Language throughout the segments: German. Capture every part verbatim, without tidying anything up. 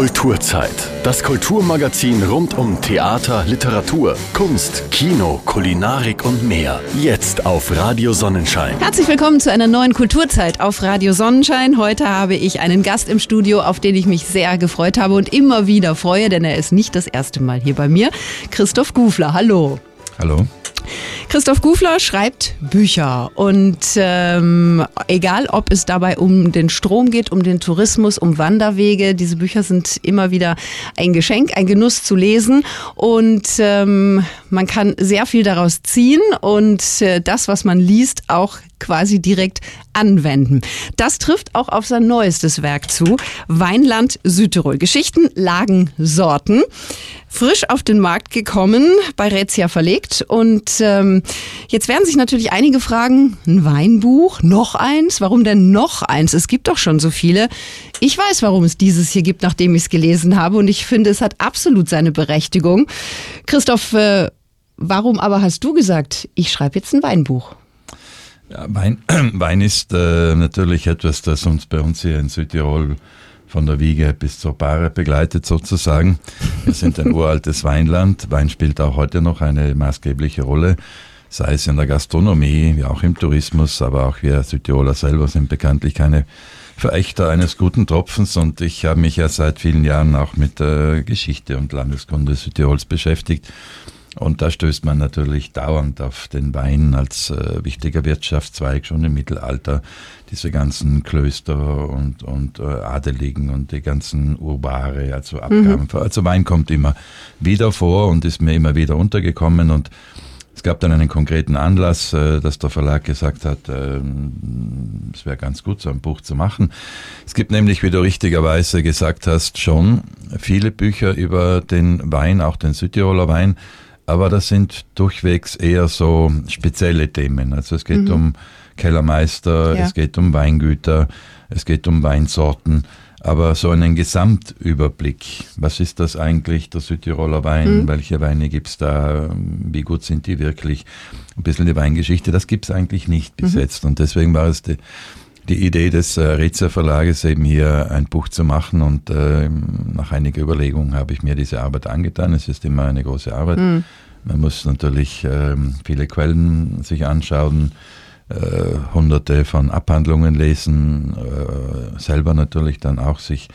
Kulturzeit. Das Kulturmagazin rund um Theater, Literatur, Kunst, Kino, Kulinarik und mehr. Jetzt auf Radio Sonnenschein. Herzlich willkommen zu einer neuen Kulturzeit auf Radio Sonnenschein. Heute habe ich einen Gast im Studio, auf den ich mich sehr gefreut habe und immer wieder freue, denn er ist nicht das erste Mal hier bei mir. Christoph Gufler, hallo. Hallo. Christoph Gufler schreibt Bücher und ähm, egal, ob es dabei um den Strom geht, um den Tourismus, um Wanderwege, diese Bücher sind immer wieder ein Geschenk, ein Genuss zu lesen und ähm, man kann sehr viel daraus ziehen und äh, das, was man liest, auch quasi direkt anwenden. Das trifft auch auf sein neuestes Werk zu, Weinland Südtirol. Geschichten, Lagen, Sorten. Frisch auf den Markt gekommen, bei Raetia verlegt und ähm, jetzt werden sich natürlich einige fragen, ein Weinbuch, noch eins? Warum denn noch eins? Es gibt doch schon so viele. Ich weiß, warum es dieses hier gibt, nachdem ich es gelesen habe und ich finde, es hat absolut seine Berechtigung. Christoph, äh, warum aber hast du gesagt, ich schreibe jetzt ein Weinbuch? Ja, Wein, Wein ist äh, natürlich etwas, das uns bei uns hier in Südtirol von der Wiege bis zur Bahre begleitet sozusagen. Wir sind ein uraltes Weinland. Wein spielt auch heute noch eine maßgebliche Rolle, sei es in der Gastronomie, wie auch im Tourismus, aber auch wir Südtiroler selber sind bekanntlich keine Verächter eines guten Tropfens und ich habe mich ja seit vielen Jahren auch mit der Geschichte und Landeskunde Südtirols beschäftigt. Und da stößt man natürlich dauernd auf den Wein als äh, wichtiger Wirtschaftszweig, schon im Mittelalter. Diese ganzen Klöster und, und äh, Adeligen und die ganzen Urbare, also Abgaben. Mhm. Also Wein kommt immer wieder vor und ist mir immer wieder untergekommen. Und es gab dann einen konkreten Anlass, äh, dass der Verlag gesagt hat, äh, es wäre ganz gut, so ein Buch zu machen. Es gibt nämlich, wie du richtigerweise gesagt hast, schon viele Bücher über den Wein, auch den Südtiroler Wein. Aber das sind durchwegs eher so spezielle Themen. Also es geht mhm. um Kellermeister, ja. es geht um Weingüter, es geht um Weinsorten. Aber so einen Gesamtüberblick, was ist das eigentlich, der Südtiroler Wein, mhm. welche Weine gibt es da, wie gut sind die wirklich, ein bisschen die Weingeschichte, das gibt es eigentlich nicht bis mhm. jetzt. Und deswegen war es die, die Idee des äh, Raetia Verlages, eben hier ein Buch zu machen. Und äh, nach einiger Überlegung habe ich mir diese Arbeit angetan. Es ist immer eine große Arbeit. Mhm. Man muss natürlich äh, viele Quellen sich anschauen, äh, hunderte von Abhandlungen lesen, äh, selber natürlich dann auch sich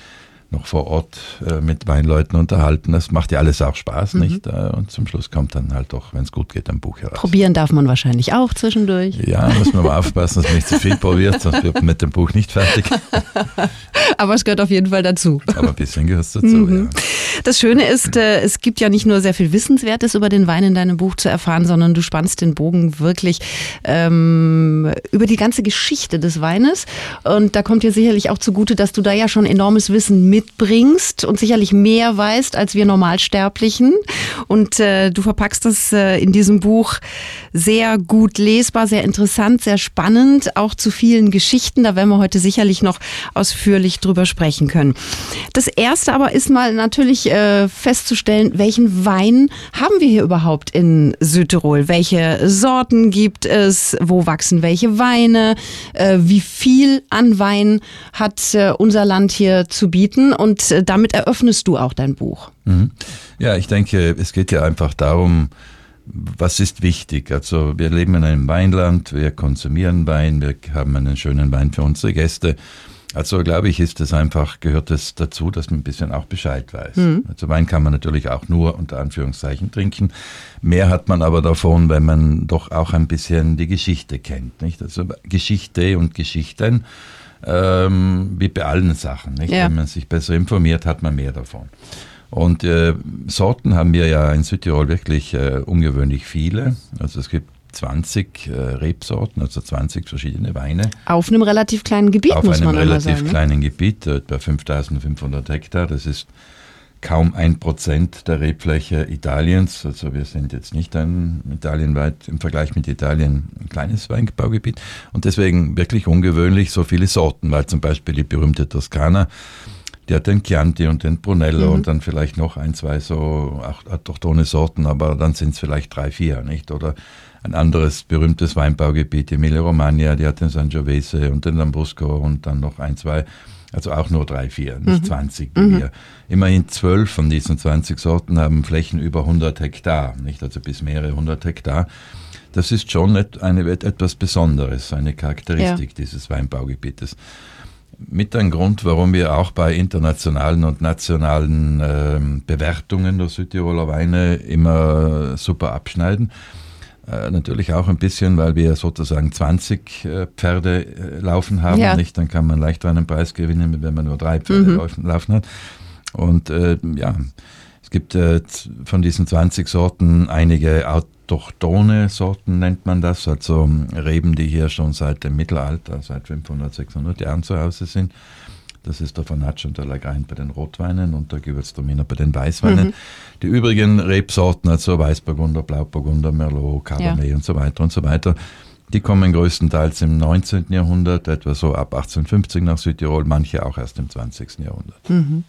noch vor Ort äh, mit Weinleuten unterhalten. Das macht ja alles auch Spaß, mhm. nicht? Äh, und zum Schluss kommt dann halt auch, wenn es gut geht, ein Buch heraus. Probieren darf man wahrscheinlich auch zwischendurch. Ja, muss man mal aufpassen, dass man nicht zu viel probiert, sonst wird man mit dem Buch nicht fertig. Aber es gehört auf jeden Fall dazu. Aber ein bisschen gehört es dazu, mhm. ja. Das Schöne ist, äh, es gibt ja nicht nur sehr viel Wissenswertes über den Wein in deinem Buch zu erfahren, sondern du spannst den Bogen wirklich ähm, über die ganze Geschichte des Weines. Und da kommt dir sicherlich auch zugute, dass du da ja schon enormes Wissen mitbringst und sicherlich mehr weißt als wir Normalsterblichen. Und äh, du verpackst das äh, in diesem Buch sehr gut lesbar, sehr interessant, sehr spannend, auch zu vielen Geschichten. Da werden wir heute sicherlich noch ausführlich drüber sprechen können. Das Erste aber ist mal natürlich festzustellen, welchen Wein haben wir hier überhaupt in Südtirol? Welche Sorten gibt es? Wo wachsen welche Weine? Wie viel an Wein hat unser Land hier zu bieten? Und damit eröffnest du auch dein Buch. Mhm. Ja, ich denke, es geht ja einfach darum, was ist wichtig? Also wir leben in einem Weinland, wir konsumieren Wein, wir haben einen schönen Wein für unsere Gäste. Also, glaube ich, ist es einfach, gehört es dazu, dass man ein bisschen auch Bescheid weiß. Mhm. Also Wein kann man natürlich auch nur unter Anführungszeichen trinken. Mehr hat man aber davon, wenn man doch auch ein bisschen die Geschichte kennt, nicht? Also Geschichte und Geschichten, ähm, wie bei allen Sachen, nicht? Ja. Wenn man sich besser informiert, hat man mehr davon. Und äh, Sorten haben wir ja in Südtirol wirklich äh, ungewöhnlich viele. Also es gibt zwanzig äh, Rebsorten, also zwanzig verschiedene Weine. Auf einem relativ kleinen Gebiet, Auf muss man relativ sagen, kleinen ne? Gebiet, etwa fünftausendfünfhundert Hektar. Das ist kaum ein Prozent der Rebfläche Italiens. Also wir sind jetzt nicht ein italienweit, im Vergleich mit Italien, ein kleines Weinbaugebiet. Und deswegen wirklich ungewöhnlich so viele Sorten, weil zum Beispiel die berühmte Toskana, die hat den Chianti und den Brunello mhm. und dann vielleicht noch ein, zwei so autochthone Sorten, aber dann sind es vielleicht drei, vier, nicht? Oder ein anderes berühmtes Weinbaugebiet, Emilia Romagna, die hat den Sangiovese und den Lambrusco und dann noch ein, zwei Also auch nur drei, vier, nicht mhm. zwanzig Bier. Mhm. Immerhin zwölf von diesen zwanzig Sorten haben Flächen über hundert Hektar, nicht? Also bis mehrere hundert Hektar. Das ist schon eine, etwas Besonderes, eine Charakteristik ja. dieses Weinbaugebietes. Mit ein Grund, warum wir auch bei internationalen und nationalen ähm, Bewertungen der Südtiroler Weine immer super abschneiden. Äh, natürlich auch ein bisschen, weil wir sozusagen zwanzig äh, Pferde äh, laufen haben. Ja. Nicht? Dann kann man leichter einen Preis gewinnen, wenn man nur drei Pferde mhm. laufen, laufen hat. Und äh, ja, es gibt äh, von diesen zwanzig Sorten einige autochthone Sorten, nennt man das, also Reben, die hier schon seit dem Mittelalter, seit fünfhundert, sechshundert Jahren zu Hause sind. Das ist der Vernatsch und der Lagrein bei den Rotweinen und der Gewürztraminer bei den Weißweinen. Mhm. Die übrigen Rebsorten, also Weißburgunder, Blauburgunder, Merlot, Cabernet ja. und so weiter und so weiter, die kommen größtenteils im neunzehnten Jahrhundert, etwa so ab achtzehnhundertfünfzig nach Südtirol, manche auch erst im zwanzigsten Jahrhundert. Mhm.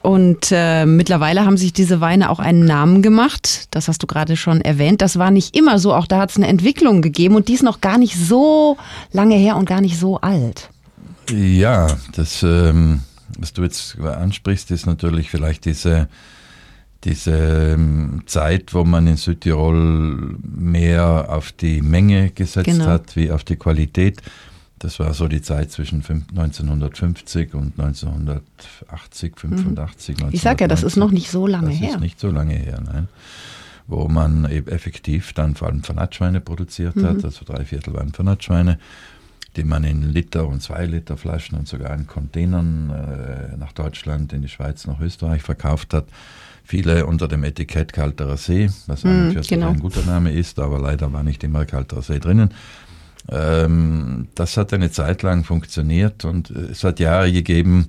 Und äh, mittlerweile haben sich diese Weine auch einen Namen gemacht, das hast du gerade schon erwähnt. Das war nicht immer so, auch da hat es eine Entwicklung gegeben und die ist noch gar nicht so lange her und gar nicht so alt. Ja, das, ähm, was du jetzt ansprichst, ist natürlich vielleicht diese... Diese Zeit, wo man in Südtirol mehr auf die Menge gesetzt genau. hat, wie auf die Qualität. Das war so die Zeit zwischen neunzehnhundertfünfzig und neunzehnhundertachtzig, fünfundachtzig. Mhm. Ich sage ja, das ist noch nicht so lange das her. Das ist nicht so lange her, nein. Wo man eben effektiv dann vor allem Vernatschweine produziert mhm. hat, also drei Viertel waren Vernatschweine, die man in Liter- und Zwei-Liter Flaschen und sogar in Containern äh, nach Deutschland, in die Schweiz, nach Österreich verkauft hat. Viele unter dem Etikett Kalterer See, was mm, genau. ein guter Name ist, aber leider war nicht immer Kalterer See drinnen. Ähm, das hat eine Zeit lang funktioniert und es hat Jahre gegeben,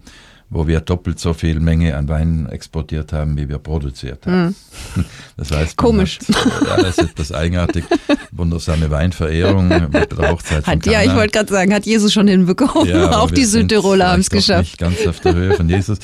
wo wir doppelt so viel Menge an Wein exportiert haben, wie wir produziert haben. Mm. Das heißt, komisch. Hat, ja, das ist etwas eigenartig. Wundersame Weinverehrung mit der Hochzeit von Kana. Ja, ich wollte gerade sagen, hat Jesus schon hinbekommen. Ja, auch die Südtiroler haben es geschafft. Nicht ganz auf der Höhe von Jesus.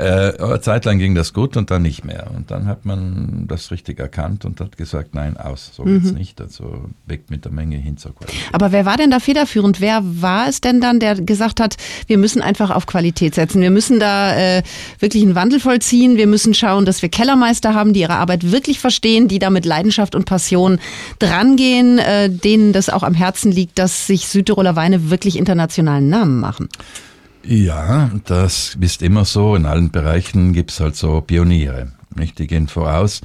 Äh, aber zeitlang ging das gut und dann nicht mehr. Und dann hat man das richtig erkannt und hat gesagt, nein, aus, so geht's mhm. nicht. Also weg mit der Menge hin zur Qualität. Aber wer war denn da federführend? Wer war es denn dann, der gesagt hat, wir müssen einfach auf Qualität setzen. Wir müssen da äh, wirklich einen Wandel vollziehen. Wir müssen schauen, dass wir Kellermeister haben, die ihre Arbeit wirklich verstehen, die da mit Leidenschaft und Passion drangehen, äh, denen das auch am Herzen liegt, dass sich Südtiroler Weine wirklich internationalen Namen machen. Ja, das ist immer so. In allen Bereichen gibt es halt so Pioniere. Nicht? Die gehen voraus,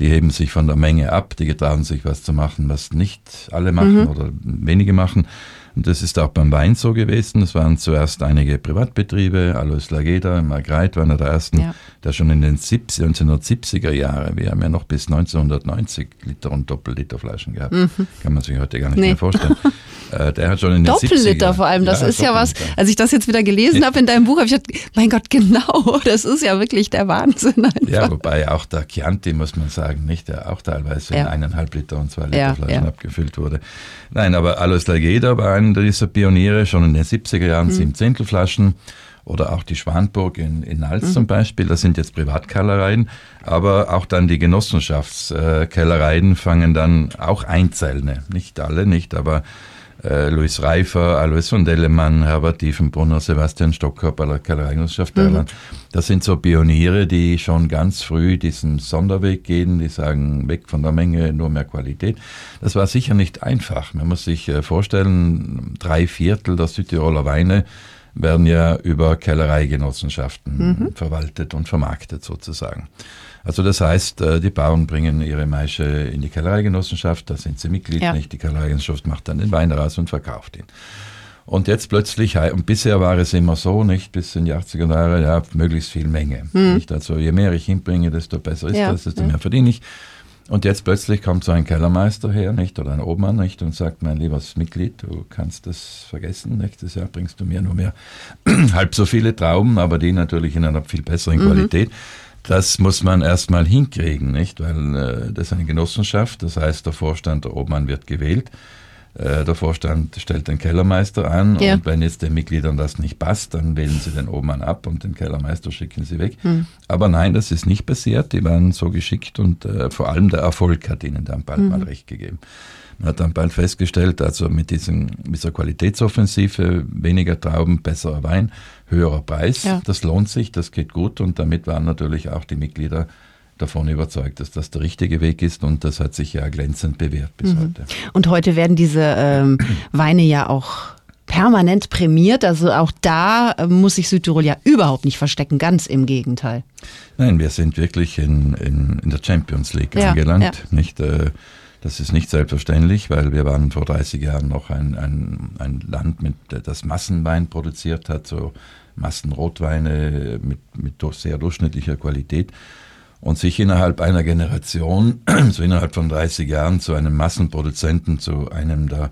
die heben sich von der Menge ab, die getrauen sich was zu machen, was nicht alle machen mhm. oder wenige machen. Und das ist auch beim Wein so gewesen. Es waren zuerst einige Privatbetriebe, Alois Lageder, Margreid war einer der ersten, ja. der schon in den siebziger, neunzehnhundertsiebziger Jahre, wir haben ja noch bis neunzehnhundertneunzig Liter und Doppelliter Flaschen gehabt, mhm. kann man sich heute gar nicht nee. mehr vorstellen. äh, der hat schon in den Doppelliter siebziger, vor allem, das ja, ist ja was, als ich das jetzt wieder gelesen ja. habe in deinem Buch, habe ich gedacht, mein Gott, genau, das ist ja wirklich der Wahnsinn. Einfach. Ja, wobei auch der Chianti, muss man sagen, nicht, der auch teilweise ja. in eineinhalb Liter und zwei Liter ja, Flaschen ja. abgefüllt wurde. Nein, aber Alois Lageder war ein dieser Pioniere schon in den siebziger Jahren, mhm. Siebenzehntelflaschen oder auch die Schwanburg in, in Nals mhm. zum Beispiel, das sind jetzt Privatkellereien, aber auch dann die Genossenschaftskellereien fangen dann auch einzelne, nicht alle, nicht, aber äh, Luis Reifer, Alois von Dellemann, Herbert Tiefenbrunner, Sebastian Stocker bei der Kellereigenossenschaft Terlan, mhm. das sind so Pioniere, die schon ganz früh diesen Sonderweg gehen, die sagen, weg von der Menge, nur mehr Qualität. Das war sicher nicht einfach. Man muss sich vorstellen, drei Viertel der Südtiroler Weine werden ja über Kellereigenossenschaften mhm. verwaltet und vermarktet sozusagen. Also das heißt, die Bauern bringen ihre Maische in die Kellereigenossenschaft, da sind sie Mitglied, ja. nicht? Die Kellereigenossenschaft macht dann den Wein raus und verkauft ihn. Und jetzt plötzlich, und bisher war es immer so, nicht, bis in die achtziger Jahre, ja, möglichst viel Menge. Mhm. Nicht? Also je mehr ich hinbringe, desto besser ist ja. das, desto ja. mehr verdiene ich. Und jetzt plötzlich kommt so ein Kellermeister her, nicht, oder ein Obmann, nicht, und sagt, mein liebes Mitglied, du kannst das vergessen, nächstes Jahr bringst du mir nur mehr halb so viele Trauben, aber die natürlich in einer viel besseren mhm. Qualität. Das muss man erstmal hinkriegen, nicht, weil äh, das ist eine Genossenschaft, das heißt, der Vorstand, der Obmann wird gewählt, äh, der Vorstand stellt den Kellermeister an ja. und wenn jetzt den Mitgliedern das nicht passt, dann wählen sie den Obmann ab und den Kellermeister schicken sie weg. Mhm. Aber nein, das ist nicht passiert, die waren so geschickt und äh, vor allem der Erfolg hat ihnen dann bald mhm. mal recht gegeben. Man hat dann bald festgestellt, also mit, diesen, mit dieser Qualitätsoffensive, weniger Trauben, besserer Wein, höherer Preis, ja. Das lohnt sich, das geht gut. Und damit waren natürlich auch die Mitglieder davon überzeugt, dass das der richtige Weg ist. Und das hat sich ja glänzend bewährt bis mhm. heute. Und heute werden diese ähm, Weine ja auch permanent prämiert, also auch da muss sich Südtirol ja überhaupt nicht verstecken, ganz im Gegenteil. Nein, wir sind wirklich in, in, in der Champions League ja, angelangt. Ja. Nicht, äh, das ist nicht selbstverständlich, weil wir waren vor dreißig Jahren noch ein, ein, ein Land, mit, das Massenwein produziert hat, so Massenrotweine mit, mit sehr durchschnittlicher Qualität. Und sich innerhalb einer Generation, so innerhalb von dreißig Jahren, zu einem Massenproduzenten, zu einem der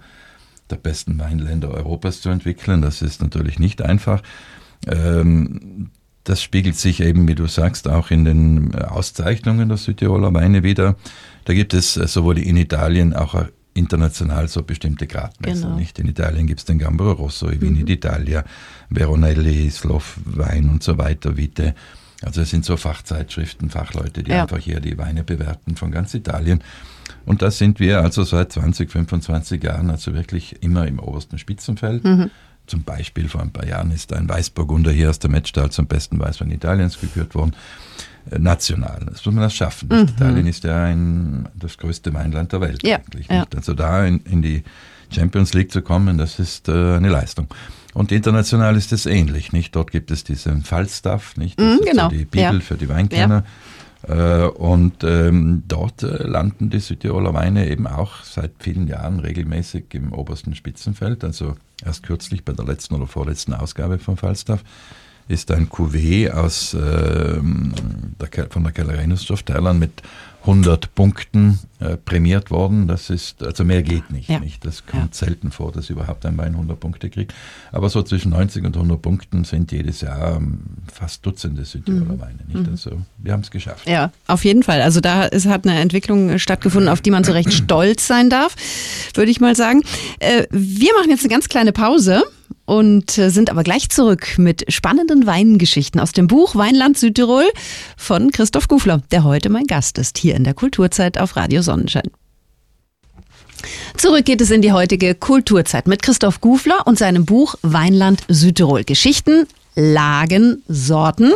der besten Weinländer Europas zu entwickeln. Das ist natürlich nicht einfach. Das spiegelt sich eben, wie du sagst, auch in den Auszeichnungen der Südtiroler Weine wieder. Da gibt es sowohl in Italien auch international so bestimmte Gradmesser. Genau. Nicht? In Italien gibt es den Gambero Rosso, mhm. Vini d'Italia, Veronelli, Slowwein und so weiter, Vite. Also es sind so Fachzeitschriften, Fachleute, die ja. einfach hier die Weine bewerten von ganz Italien. Und da sind wir also seit zwanzig, fünfundzwanzig Jahren also wirklich immer im obersten Spitzenfeld. Mhm. Zum Beispiel vor ein paar Jahren ist ein Weißburgunder hier aus der Metzstall zum besten Weißwein Italiens gekürt worden. Äh, national, das muss man das schaffen. Mhm. Italien ist ja ein, das größte Weinland der Welt ja. eigentlich. Ja. Also da in, in die Champions League zu kommen, das ist äh, eine Leistung. Und international ist es ähnlich, nicht? Dort gibt es diesen Falstaff, nicht? Das mm, ist genau. so die Bibel ja. für die Weinkenner. Ja. Äh, und ähm, dort äh, landen die Südtiroler Weine eben auch seit vielen Jahren regelmäßig im obersten Spitzenfeld. Also erst kürzlich bei der letzten oder vorletzten Ausgabe von Falstaff ist ein Cuvée aus, äh, der, von der Kellereigenossenschaft Terlan mit hundert Punkten äh, prämiert worden. Das ist, also mehr geht nicht. Ja. nicht? Das kommt ja. selten vor, dass überhaupt ein Wein hundert Punkte kriegt. Aber so zwischen neunzig und hundert Punkten sind jedes Jahr fast Dutzende Südtiroler mhm. Weine. Nicht? Mhm. Also wir haben es geschafft. Ja, auf jeden Fall. Also da ist, hat eine Entwicklung stattgefunden, auf die man zu Recht stolz sein darf, würde ich mal sagen. Äh, wir machen jetzt eine ganz kleine Pause und sind aber gleich zurück mit spannenden Weingeschichten aus dem Buch Weinland Südtirol von Christoph Gufler, der heute mein Gast ist, hier in der Kulturzeit auf Radio Sonnenschein. Zurück geht es in die heutige Kulturzeit mit Christoph Gufler und seinem Buch Weinland Südtirol, Geschichten, Lagen, Sorten.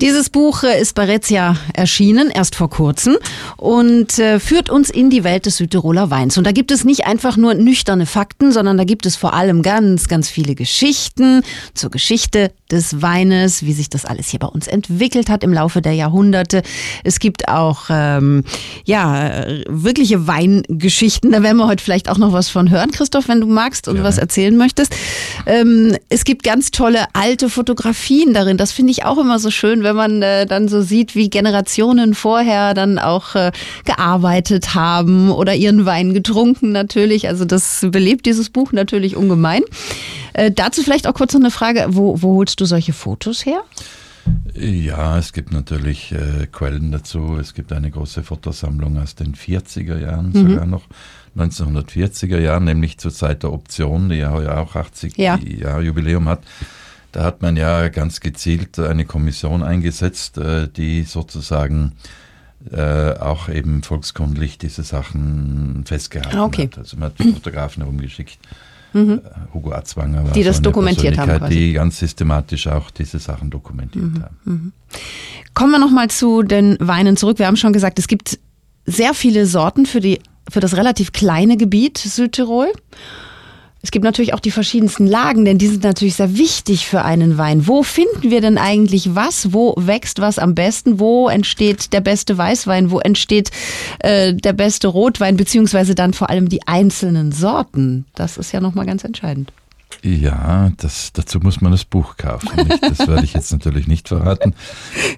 Dieses Buch ist bei Raetia erschienen, erst vor kurzem, und äh, führt uns in die Welt des Südtiroler Weins. Und da gibt es nicht einfach nur nüchterne Fakten, sondern da gibt es vor allem ganz, ganz viele Geschichten zur Geschichte des Weines, wie sich das alles hier bei uns entwickelt hat im Laufe der Jahrhunderte. Es gibt auch ähm, ja wirkliche Weingeschichten, da werden wir heute vielleicht auch noch was von hören, Christoph, wenn du magst und ja. was erzählen möchtest. Ähm, es gibt ganz tolle alte Fotografien darin, das finde ich auch immer so schön, wenn man äh, dann so sieht, wie Generationen vorher dann auch äh, gearbeitet haben oder ihren Wein getrunken natürlich, also das belebt dieses Buch natürlich ungemein. Äh, dazu vielleicht auch kurz noch eine Frage, wo, wo holst du solche Fotos her? Ja, es gibt natürlich äh, Quellen dazu. Es gibt eine große Fotosammlung aus den vierziger Jahren, mhm. sogar noch neunzehnhundertvierziger Jahren, nämlich zur Zeit der Option, die ja heuer auch achtzig ja. Jahre Jubiläum hat. Da hat man ja ganz gezielt eine Kommission eingesetzt, äh, die sozusagen äh, auch eben volkskundlich diese Sachen festgehalten okay. hat. Also man hat die Fotografen herumgeschickt. Mhm. Hugo Atzwanger war die das so dokumentiert haben, quasi. Die ganz systematisch auch diese Sachen dokumentiert mhm. haben. Mhm. Kommen wir nochmal zu den Weinen zurück. Wir haben schon gesagt, es gibt sehr viele Sorten für, die, für das relativ kleine Gebiet Südtirol. Es gibt natürlich auch die verschiedensten Lagen, denn die sind natürlich sehr wichtig für einen Wein. Wo finden wir denn eigentlich was? Wo wächst was am besten? Wo entsteht der beste Weißwein? Wo entsteht äh, der beste Rotwein? Beziehungsweise dann vor allem die einzelnen Sorten. Das ist ja nochmal ganz entscheidend. Ja, das, dazu muss man das Buch kaufen. Nicht? Das werde ich jetzt natürlich nicht verraten.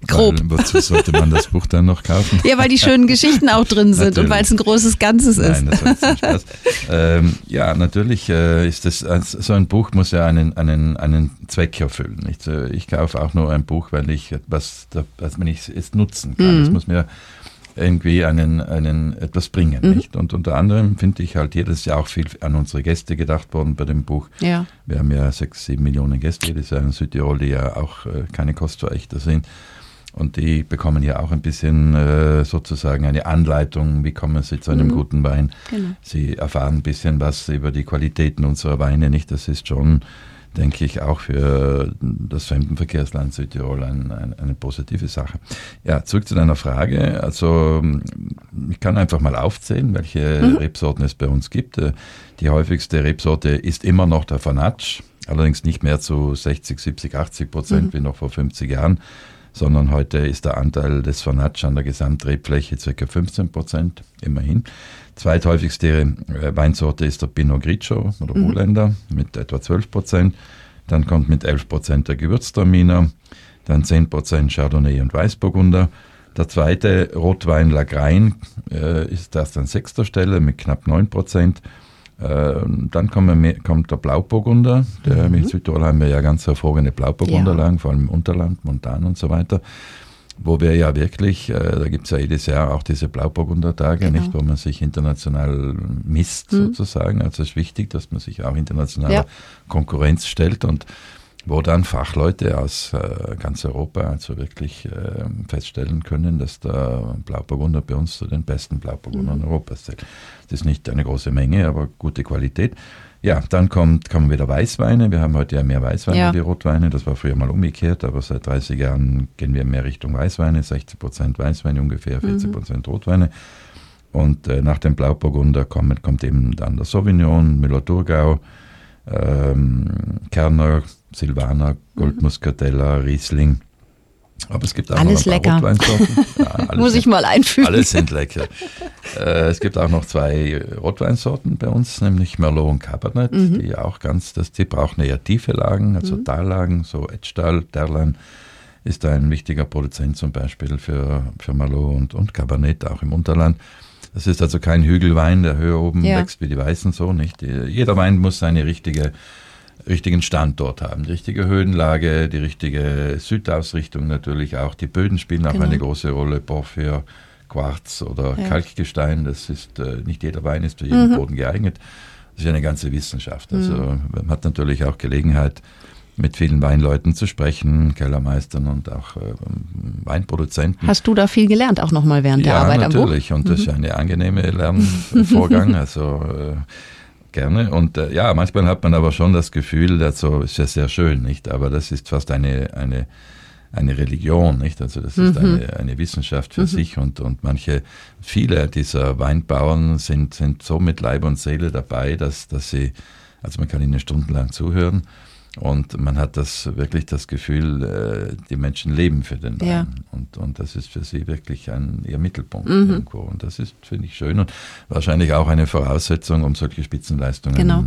Grob. Weil, wozu sollte man das Buch dann noch kaufen? Ja, weil die schönen Geschichten auch drin sind natürlich. Und weil es ein großes Ganzes ist. Nein, das war jetzt ein Spaß. ähm, ja, natürlich äh, ist das, so ein Buch muss ja einen, einen, einen Zweck erfüllen. Nicht? Ich kaufe auch nur ein Buch, weil ich etwas, was man nicht es nutzen kann. Es mhm. muss mir irgendwie einen, einen etwas bringen. Mhm. Nicht? Und unter anderem finde ich halt jedes Jahr auch viel an unsere Gäste gedacht worden bei dem Buch. Ja. Wir haben ja sechs, sieben Millionen Gäste jedes Jahr in Südtirol, die ja auch äh, keine Kostverächter sind. Und die bekommen ja auch ein bisschen äh, sozusagen eine Anleitung, wie kommen sie zu einem mhm. guten Wein. Genau. Sie erfahren ein bisschen was über die Qualitäten unserer Weine, nicht? Das ist schon, denke ich, auch für das Fremdenverkehrsland Südtirol ein, ein, eine positive Sache. Ja, zurück zu deiner Frage. Also ich kann einfach mal aufzählen, welche mhm. Rebsorten es bei uns gibt. Die häufigste Rebsorte ist immer noch der Vernatsch, allerdings nicht mehr zu sechzig, siebzig, achtzig Prozent mhm. wie noch vor fünfzig Jahren. Sondern heute ist der Anteil des Vernatsch an der Gesamtrebfläche ca. fünfzehn Prozent, immerhin. Zweithäufigste Weinsorte ist der Pinot Grigio oder mhm. Burländer mit etwa zwölf Prozent. Dann kommt mit elf Prozent der Gewürztraminer, dann zehn Prozent Chardonnay und Weißburgunder. Der zweite Rotwein Lagrein äh, ist erst an sechster Stelle mit knapp neun Prozent. Dann kommt der Blauburgunder. Der mhm. In Südtirol haben wir ja ganz hervorragende Blauburgunderlagen, ja. vor allem im Unterland, Montan und so weiter, wo wir ja wirklich, da gibt es ja jedes Jahr auch diese Blauburgunder-Tage, genau. nicht, wo man sich international misst mhm. sozusagen. Also es ist wichtig, dass man sich auch internationaler ja. Konkurrenz stellt und wo dann Fachleute aus ganz Europa also wirklich feststellen können, dass der Blauburgunder bei uns zu den besten Blauburgundern mhm. Europas zählt. Das ist nicht eine große Menge, aber gute Qualität. Ja, dann kommt, kommen wieder Weißweine. Wir haben heute ja mehr Weißweine ja. wie Rotweine. Das war früher mal umgekehrt, aber seit dreißig Jahren gehen wir mehr Richtung Weißweine. sechzig Prozent Weißweine ungefähr, vierzig Prozent mhm. Rotweine. Und äh, nach dem Blauburgunder kommt, kommt eben dann der Sauvignon, Müller-Thurgau, ähm, Kerner, Silvaner, Goldmuskateller, Riesling. Aber es gibt auch alles noch ein paar Rotweinsorten. Ja, alles muss ich mal einfügen. Alles sind lecker. äh, es gibt auch noch zwei Rotweinsorten bei uns, nämlich Merlot und Cabernet, mhm. die auch ganz, das, die brauchen eher tiefe Lagen, also mhm. Tallagen, so Etztal, Terlan ist da ein wichtiger Produzent zum Beispiel für, für Merlot und, und Cabernet, auch im Unterland. Das ist also kein Hügelwein, der höher oben ja. wächst wie die Weißen, so nicht. Die, jeder Wein muss seine richtige richtigen Standort haben, die richtige Höhenlage, die richtige Südausrichtung natürlich auch. Die Böden spielen auch genau. eine große Rolle, Porphyr, Quarz oder ja. Kalkgestein. Das ist äh, nicht jeder Wein ist für jeden mhm. Boden geeignet. Das ist eine ganze Wissenschaft. Also mhm. man hat natürlich auch Gelegenheit, mit vielen Weinleuten zu sprechen, Kellermeistern und auch äh, Weinproduzenten. Hast du da viel gelernt, auch nochmal während ja, der Arbeit am Buch? Ja, natürlich. Und mhm. das ist ein angenehmer Lernvorgang. Also äh, gerne. Und äh, ja, manchmal hat man aber schon das Gefühl, das so, ist ja sehr schön, nicht? Aber das ist fast eine, eine, eine Religion, nicht? Also das mhm. ist eine, eine Wissenschaft für mhm. sich und, und manche, viele dieser Weinbauern sind, sind so mit Leib und Seele dabei, dass, dass sie, also man kann ihnen stundenlang zuhören und man hat das wirklich das Gefühl, äh, die Menschen leben für den Wein ja. und, und das ist für sie wirklich ein, ihr Mittelpunkt mhm. irgendwo und das ist, finde ich, schön und wahrscheinlich auch eine Voraussetzung, um solche Spitzenleistungen genau.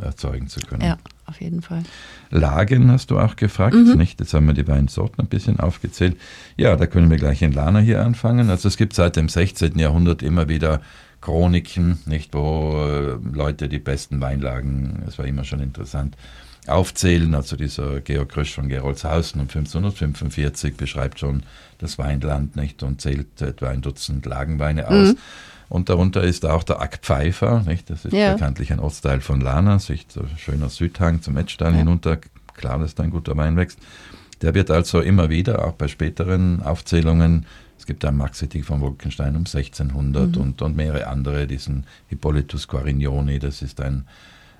erzeugen zu können. Ja, auf jeden Fall. Lagen hast du auch gefragt, mhm. nicht? Jetzt haben wir die Weinsorten ein bisschen aufgezählt. Ja, da können wir gleich in Lana hier anfangen. Also es gibt seit dem sechzehnten Jahrhundert immer wieder Chroniken, nicht, wo äh, Leute die besten Weinlagen, das war immer schon interessant, aufzählen, also dieser Georg Krösch von Gerolzhausen um fünfzehnhundertfünfundvierzig beschreibt schon das Weinland, nicht, und zählt etwa ein Dutzend Lagenweine aus. Mhm. Und darunter ist auch der Ack Pfeiffer, nicht? Das ist ja. bekanntlich ein Ortsteil von Lana, sich so schöner Südhang zum Etztal ja. hinunter, klar, dass da ein guter Wein wächst. Der wird also immer wieder, auch bei späteren Aufzählungen, es gibt einen Maxitig von Wolkenstein um sechzehnhundert mhm. und, und mehrere andere, diesen Hippolytus Quarignoni, das ist ein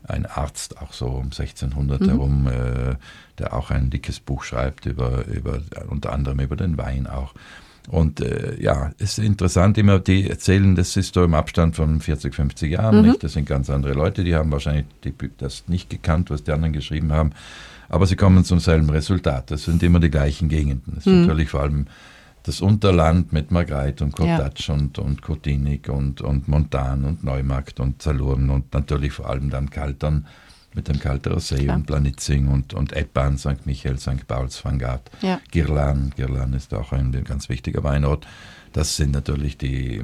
Ein Arzt, auch so um sechzehnhundert mhm. herum, äh, der auch ein dickes Buch schreibt, über, über, unter anderem über den Wein auch. Und äh, ja, es ist interessant, immer die erzählen, das ist so im Abstand von vierzig, fünfzig Jahren, mhm. nicht? Das sind ganz andere Leute, die haben wahrscheinlich die, das nicht gekannt, was die anderen geschrieben haben, aber sie kommen zum selben Resultat. Das sind immer die gleichen Gegenden. Das mhm. ist natürlich vor allem das Unterland mit Margreid und Cordatsch ja. und, und Kotinik und, und Montan und Neumarkt und Zalurn und natürlich vor allem dann Kaltern mit dem Kalterer See Klar. und Planitzing und, und Eppan, Sankt Michael, Sankt Pauls, Vangat, ja. Girlan. Girlan ist auch ein ganz wichtiger Weinort. Das sind natürlich die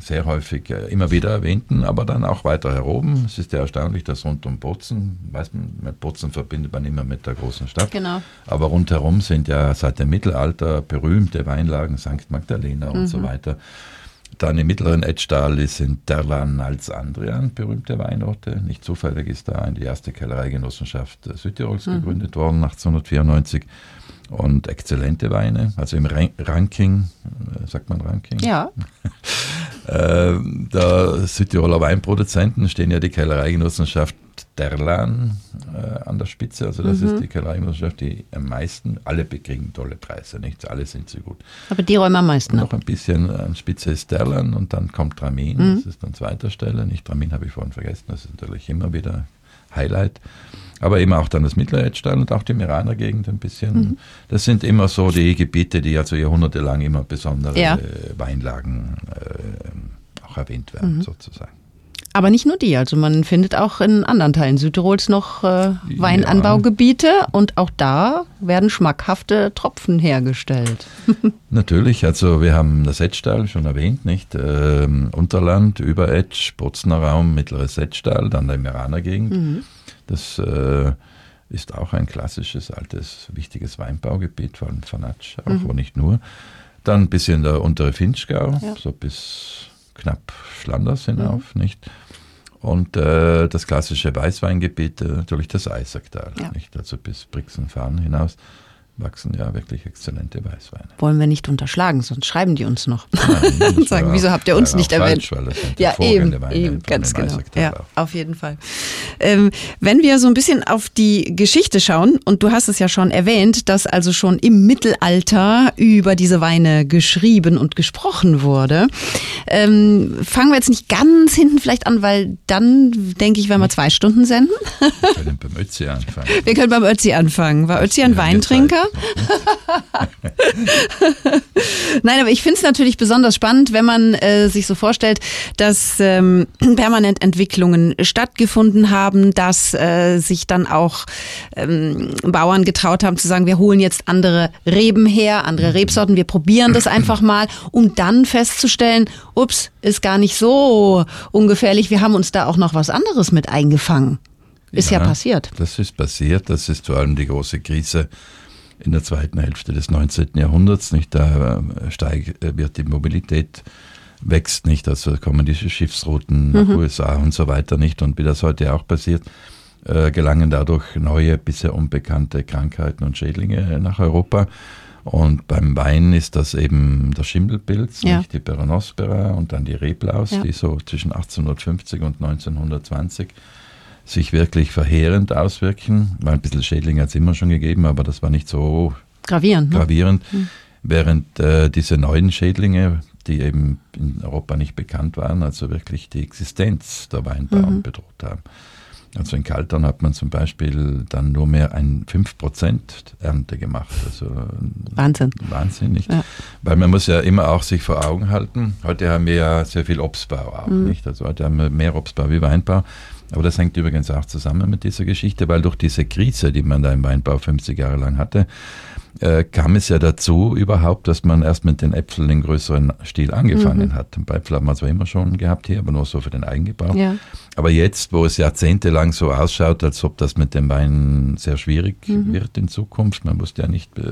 sehr häufig immer wieder erwähnten, aber dann auch weiter heroben. Es ist ja erstaunlich, dass rund um Bozen, weiß man, Bozen verbindet man immer mit der großen Stadt, genau. aber rundherum sind ja seit dem Mittelalter berühmte Weinlagen, Sankt Magdalena und mhm. so weiter. Dann im mittleren Etztal sind Terlan, Nals, Andrian berühmte Weinorte. Nicht zufällig ist da die erste Kellereigenossenschaft Südtirols mhm. gegründet worden, achtzehnhundertvierundneunzig. und exzellente Weine, also im Ran- Ranking, sagt man Ranking? Ja. Der Südtiroler Weinproduzenten stehen ja die Kellereigenossenschaft Terlan äh, an der Spitze, also das mhm. ist die Kellereigenossenschaft, die am meisten, alle bekriegen tolle Preise, nicht? Alle sind so gut. Aber die räumen am meisten ab. Noch ein bisschen an Spitze ist Terlan und dann kommt Tramin, mhm. das ist an zweiter Stelle, nicht Tramin habe ich vorhin vergessen, das ist natürlich immer wieder Highlight, aber eben auch dann das mittlere Etschtal und auch die Miraner Gegend ein bisschen, mhm. das sind immer so die Gebiete, die also jahrhundertelang immer besondere ja. Weinlagen äh, auch erwähnt werden, mhm. sozusagen. Aber nicht nur die, also man findet auch in anderen Teilen Südtirols noch äh, Weinanbaugebiete ja. und auch da werden schmackhafte Tropfen hergestellt. Natürlich, also wir haben das Etschtal schon erwähnt, nicht? Ähm, Unterland, Überetsch, Bozner Raum, mittleres Etschtal, dann der Meraner Gegend. Mhm. Das äh, ist auch ein klassisches, altes, wichtiges Weinbaugebiet, vor allem Vernatsch, auch mhm. wo nicht nur. Dann ein bisschen der untere Vinschgau, ja. so bis knapp Schlanders hinauf, mhm. nicht? Und äh, das klassische Weißweingebiet, äh, natürlich das Eisacktal, ja. nicht? Also bis Brixenfarn hinaus wachsen ja wirklich exzellente Weißweine. Wollen wir nicht unterschlagen, sonst schreiben die uns noch. Nein, und sagen, wieso habt ihr uns nicht erwähnt? Falsch, weil das sind ja eben, eben ganz genau. Ja, auf jeden Fall. Ähm, wenn wir so ein bisschen auf die Geschichte schauen, und du hast es ja schon erwähnt, dass also schon im Mittelalter über diese Weine geschrieben und gesprochen wurde. Ähm, fangen wir jetzt nicht ganz hinten vielleicht an, weil dann, denke ich, werden wir zwei Stunden senden. Wir können beim Ötzi anfangen. Wir können beim Ötzi anfangen. War Ötzi ein Weintrinker? Nein, aber ich finde es natürlich besonders spannend, wenn man äh, sich so vorstellt, dass ähm, permanent Entwicklungen stattgefunden haben, dass äh, sich dann auch ähm, Bauern getraut haben zu sagen, wir holen jetzt andere Reben her, andere Rebsorten, wir probieren das einfach mal, um dann festzustellen, ups, ist gar nicht so ungefährlich, wir haben uns da auch noch was anderes mit eingefangen. Ist ja, ja passiert. Das ist passiert, das ist vor allem die große Krise in der zweiten Hälfte des neunzehnten. Jahrhunderts, nicht, da steigt, wird die Mobilität, wächst nicht, also kommen diese Schiffsrouten nach mhm. U S A und so weiter nicht und wie das heute auch passiert, äh, gelangen dadurch neue, bisher unbekannte Krankheiten und Schädlinge nach Europa und beim Wein ist das eben der Schimmelpilz, ja. nicht, die Peronospora und dann die Reblaus, ja. die so zwischen achtzehnhundertfünfzig und neunzehnhundertzwanzig sich wirklich verheerend auswirken, weil ein bisschen Schädlinge hat es immer schon gegeben, aber das war nicht so gravierend. gravierend. Ne? Mhm. Während äh, diese neuen Schädlinge, die eben in Europa nicht bekannt waren, also wirklich die Existenz der Weinbauern mhm. bedroht haben. Also in Kaltern hat man zum Beispiel dann nur mehr ein fünf Prozent Ernte gemacht. Also Wahnsinn. Wahnsinn, nicht? Ja. Weil man muss ja immer auch sich vor Augen halten, heute haben wir ja sehr viel Obstbau auch, mhm. nicht? Also heute haben wir mehr Obstbau wie Weinbau. Aber das hängt übrigens auch zusammen mit dieser Geschichte, weil durch diese Krise, die man da im Weinbau fünfzig Jahre lang hatte, äh, kam es ja dazu überhaupt, dass man erst mit den Äpfeln in größeren Stil angefangen mhm. hat. Den Äpfel haben wir zwar immer schon gehabt hier, aber nur so für den Eigengebrauch. Ja. Aber jetzt, wo es jahrzehntelang so ausschaut, als ob das mit dem Wein sehr schwierig mhm. wird in Zukunft, man wusste ja nicht, äh,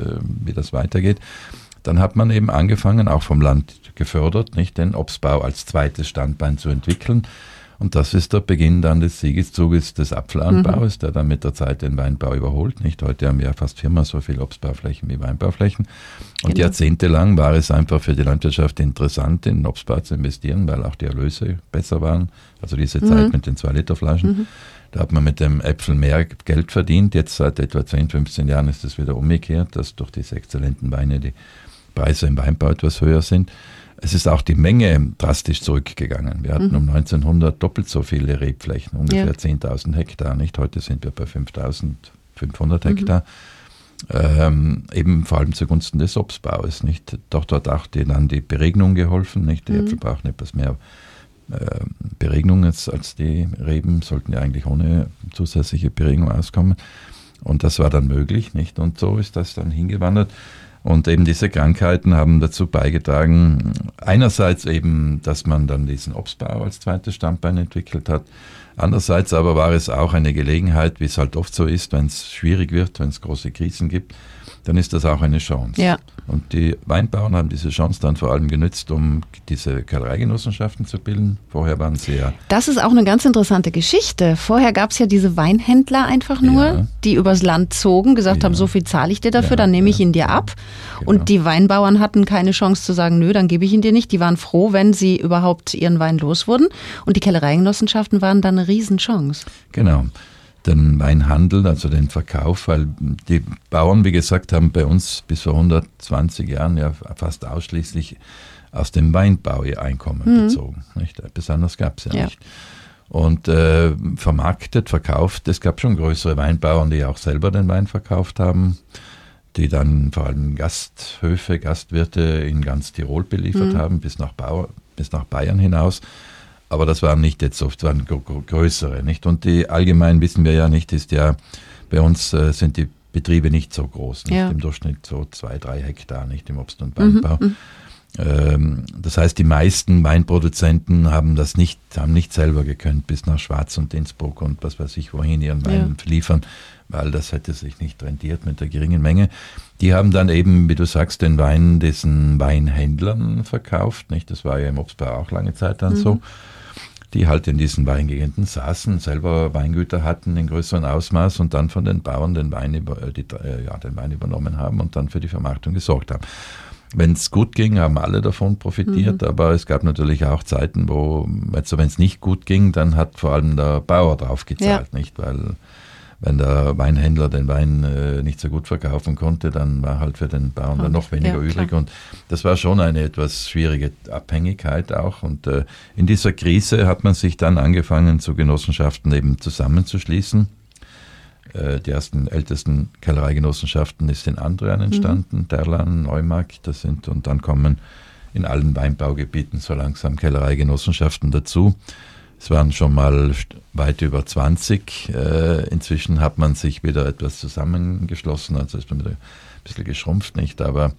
wie das weitergeht, dann hat man eben angefangen, auch vom Land gefördert, nicht, den Obstbau als zweites Standbein zu entwickeln. Und das ist der Beginn dann des Siegeszuges des Apfelanbaus, mhm. der dann mit der Zeit den Weinbau überholt. Nicht? Heute haben wir ja fast viermal so viele Obstbauflächen wie Weinbauflächen. Und genau. jahrzehntelang war es einfach für die Landwirtschaft interessant, in den Obstbau zu investieren, weil auch die Erlöse besser waren. Also diese mhm. Zeit mit den zwei Liter Flaschen. Mhm. Da hat man mit dem Äpfel mehr Geld verdient. Jetzt seit etwa zehn, fünfzehn Jahren ist es wieder umgekehrt, dass durch diese exzellenten Weine die Preise im Weinbau etwas höher sind. Es ist auch die Menge drastisch zurückgegangen. Wir hatten mhm. um neunzehnhundert doppelt so viele Rebflächen, ungefähr ja. zehntausend Hektar. Nicht? Heute sind wir bei fünftausendfünfhundert Hektar. Mhm. Ähm, eben vor allem zugunsten des Obstbaus. Nicht? Doch dort auch die, dann die Beregnung geholfen. Nicht? Die mhm. Äpfel brauchen etwas mehr äh, Beregnung als, als die Reben, sollten ja eigentlich ohne zusätzliche Beregnung auskommen. Und das war dann möglich. Nicht? Und so ist das dann hingewandert. Und eben diese Krankheiten haben dazu beigetragen, einerseits eben, dass man dann diesen Obstbau als zweites Standbein entwickelt hat, Andererseits aber war es auch eine Gelegenheit, wie es halt oft so ist, wenn es schwierig wird, wenn es große Krisen gibt, dann ist das auch eine Chance. Ja. Und die Weinbauern haben diese Chance dann vor allem genützt, um diese Kellereigenossenschaften zu bilden. Vorher waren sie ja... Das ist auch eine ganz interessante Geschichte. Vorher gab es ja diese Weinhändler einfach nur, ja. die übers Land zogen, gesagt ja. haben, so viel zahle ich dir dafür, ja, dann nehme ja. ich ihn dir ab. Genau. Und die Weinbauern hatten keine Chance zu sagen, nö, dann gebe ich ihn dir nicht. Die waren froh, wenn sie überhaupt ihren Wein los wurden. Und die Kellereigenossenschaften waren dann eine Riesenchance. Genau. Den Weinhandel, also den Verkauf, weil die Bauern, wie gesagt, haben bei uns bis vor hundertzwanzig Jahren ja fast ausschließlich aus dem Weinbau ihr Einkommen mhm. bezogen. Nicht? Etwas anderes gab es ja, ja nicht. Und äh, vermarktet, verkauft, es gab schon größere Weinbauern, die auch selber den Wein verkauft haben, die dann vor allem Gasthöfe, Gastwirte in ganz Tirol beliefert mhm. haben, bis nach, Bauer, bis nach Bayern hinaus. Aber das waren nicht jetzt oft, waren größere, nicht? Und die allgemein wissen wir ja nicht, ist ja, bei uns äh, sind die Betriebe nicht so groß, nicht? Ja. Im Durchschnitt so zwei, drei Hektar, nicht? Im Obst- und Weinbau. Mhm. Ähm, das heißt, die meisten Weinproduzenten haben das nicht, haben nicht selber gekönnt, bis nach Schwaz und Innsbruck und was weiß ich, wohin ihren Wein ja. liefern, weil das hätte sich nicht rentiert mit der geringen Menge. Die haben dann eben, wie du sagst, den Wein diesen Weinhändlern verkauft, nicht? Das war ja im Obstbau auch lange Zeit dann mhm. so. Die halt in diesen Weingegenden saßen, selber Weingüter hatten in größerem Ausmaß und dann von den Bauern den Wein, über, die, ja, den Wein übernommen haben und dann für die Vermarktung gesorgt haben. Wenn es gut ging, haben alle davon profitiert, mhm. aber es gab natürlich auch Zeiten, wo, also wenn es nicht gut ging, dann hat vor allem der Bauer drauf gezahlt, ja. nicht? Weil wenn der Weinhändler den Wein äh, nicht so gut verkaufen konnte, dann war halt für den Bauern dann noch weniger ja, übrig. Klar. Und das war schon eine etwas schwierige Abhängigkeit auch. Und äh, in dieser Krise hat man sich dann angefangen, zu Genossenschaften eben zusammenzuschließen. Äh, die ersten ältesten Kellereigenossenschaften ist in Andrian entstanden, mhm. Terlan, Neumarkt, das sind, und dann kommen in allen Weinbaugebieten so langsam Kellereigenossenschaften dazu. Es waren schon mal weit über zwanzig. Inzwischen hat man sich wieder etwas zusammengeschlossen, also ist man wieder ein bisschen geschrumpft, nicht? Aber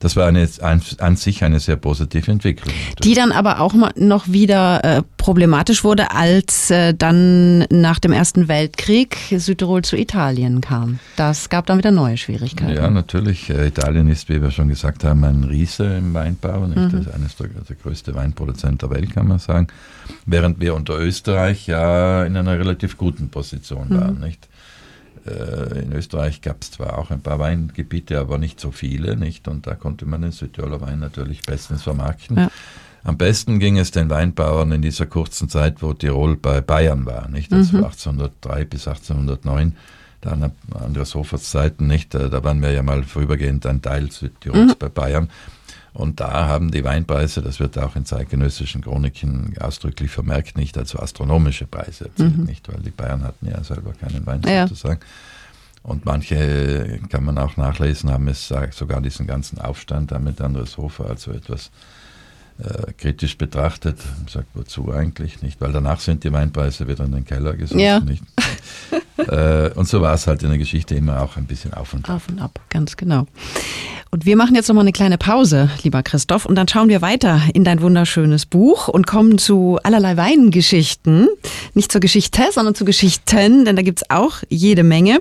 das war eine, an, an sich eine sehr positive Entwicklung. Die dann aber auch noch wieder äh, problematisch wurde, als äh, dann nach dem Ersten Weltkrieg Südtirol zu Italien kam. Das gab dann wieder neue Schwierigkeiten. Ja, natürlich. Äh, Italien ist, wie wir schon gesagt haben, ein Riese im Weinbau. Nicht? Mhm. Das ist eines der, der größte Weinproduzent der Welt, kann man sagen. Während wir unter Österreich ja in einer relativ guten Position waren, mhm. nicht? In Österreich gab es zwar auch ein paar Weingebiete, aber nicht so viele, nicht? Und da konnte man den Südtiroler Wein natürlich bestens vermarkten. Ja. Am besten ging es den Weinbauern in dieser kurzen Zeit, wo Tirol bei Bayern war, nicht? Das mhm. war achtzehnhundertdrei bis achtzehnhundertneun, dann Andreas Hoferts Zeiten, nicht? Da waren wir ja mal vorübergehend ein Teil Südtirols mhm. bei Bayern. Und da haben die Weinpreise, das wird auch in zeitgenössischen Chroniken ausdrücklich vermerkt, nicht als astronomische Preise erzielt, mhm. nicht, weil die Bayern hatten ja selber keinen Wein ja. sozusagen. Und manche, kann man auch nachlesen, haben es sogar diesen ganzen Aufstand damit Andres Hofer also etwas äh, kritisch betrachtet. Sagt, wozu eigentlich nicht? Weil danach sind die Weinpreise wieder in den Keller gesunken. Ja. Nicht? äh, und so war es halt in der Geschichte immer auch ein bisschen auf und ab. Auf und ab, ganz genau. Und wir machen jetzt nochmal eine kleine Pause, lieber Christoph, und dann schauen wir weiter in dein wunderschönes Buch und kommen zu allerlei Weingeschichten. Nicht zur Geschichte, sondern zu Geschichten, denn da gibt's auch jede Menge.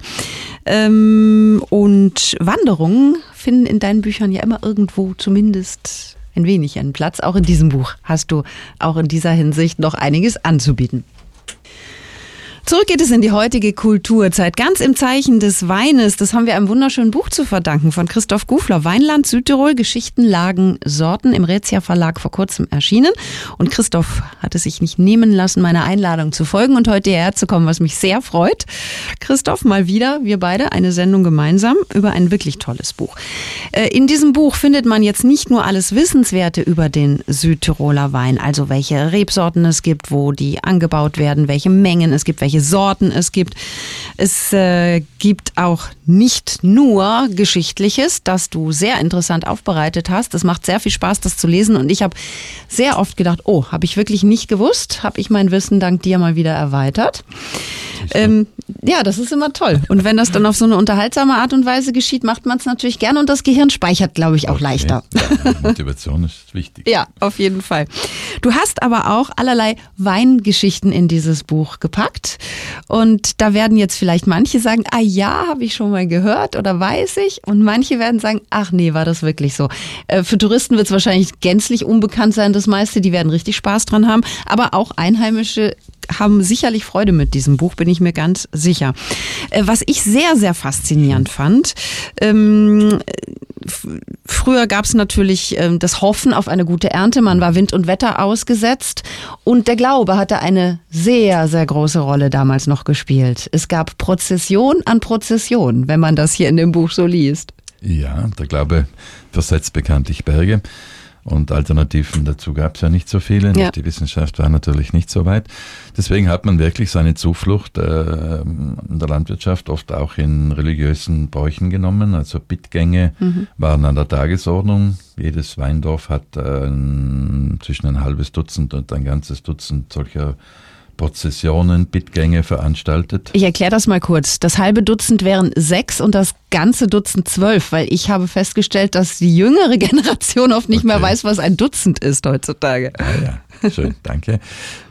Und Wanderungen finden in deinen Büchern ja immer irgendwo zumindest ein wenig einen Platz. Auch in diesem Buch hast du auch in dieser Hinsicht noch einiges anzubieten. Zurück geht es in die heutige Kulturzeit, ganz im Zeichen des Weines. Das haben wir einem wunderschönen Buch zu verdanken von Christoph Gufler. Weinland Südtirol, Geschichten, Lagen, Sorten, im Raetia Verlag vor kurzem erschienen. Und Christoph hat es sich nicht nehmen lassen, meiner Einladung zu folgen und heute hierher zu kommen, was mich sehr freut. Christoph, mal wieder, wir beide, eine Sendung gemeinsam über ein wirklich tolles Buch. In diesem Buch findet man jetzt nicht nur alles Wissenswerte über den Südtiroler Wein, also welche Rebsorten es gibt, wo die angebaut werden, welche Mengen es gibt, welche welche Sorten es gibt. Es äh, gibt auch nicht nur Geschichtliches, das du sehr interessant aufbereitet hast. Es macht sehr viel Spaß, das zu lesen. Und ich habe sehr oft gedacht, oh, habe ich wirklich nicht gewusst? Habe ich mein Wissen dank dir mal wieder erweitert? Ähm, ja, das ist immer toll. Und wenn das dann auf so eine unterhaltsame Art und Weise geschieht, macht man es natürlich gerne und das Gehirn speichert, glaube ich, auch okay. leichter. Ja, Motivation ist wichtig. Ja, auf jeden Fall. Du hast aber auch allerlei Weingeschichten in dieses Buch gepackt und da werden jetzt vielleicht manche sagen, ah ja, habe ich schon mal gehört oder weiß ich, und manche werden sagen, ach nee, war das wirklich so. Für Touristen wird es wahrscheinlich gänzlich unbekannt sein, das meiste, die werden richtig Spaß dran haben, aber auch Einheimische haben sicherlich Freude mit diesem Buch, bin ich mir ganz sicher. Was ich sehr, sehr faszinierend fand, ähm, f- früher gab es natürlich ähm, das Hoffen auf eine gute Ernte, man war Wind und Wetter ausgesetzt und der Glaube hatte eine sehr, sehr große Rolle damals noch gespielt. Es gab Prozession an Prozession, wenn man das hier in dem Buch so liest. Ja, der Glaube versetzt bekanntlich Berge. Und Alternativen dazu gab es ja nicht so viele. Ja. Die Wissenschaft war natürlich nicht so weit. Deswegen hat man wirklich seine Zuflucht äh, in der Landwirtschaft oft auch in religiösen Bräuchen genommen. Also Bittgänge mhm. waren an der Tagesordnung. Jedes Weindorf hat äh, zwischen ein halbes Dutzend und ein ganzes Dutzend solcher Prozessionen, Bittgänge veranstaltet. Ich erkläre das mal kurz. Das halbe Dutzend wären sechs und das ganze Dutzend zwölf, weil ich habe festgestellt, dass die jüngere Generation oft nicht okay. mehr weiß, was ein Dutzend ist heutzutage. Ah ja, schön, danke.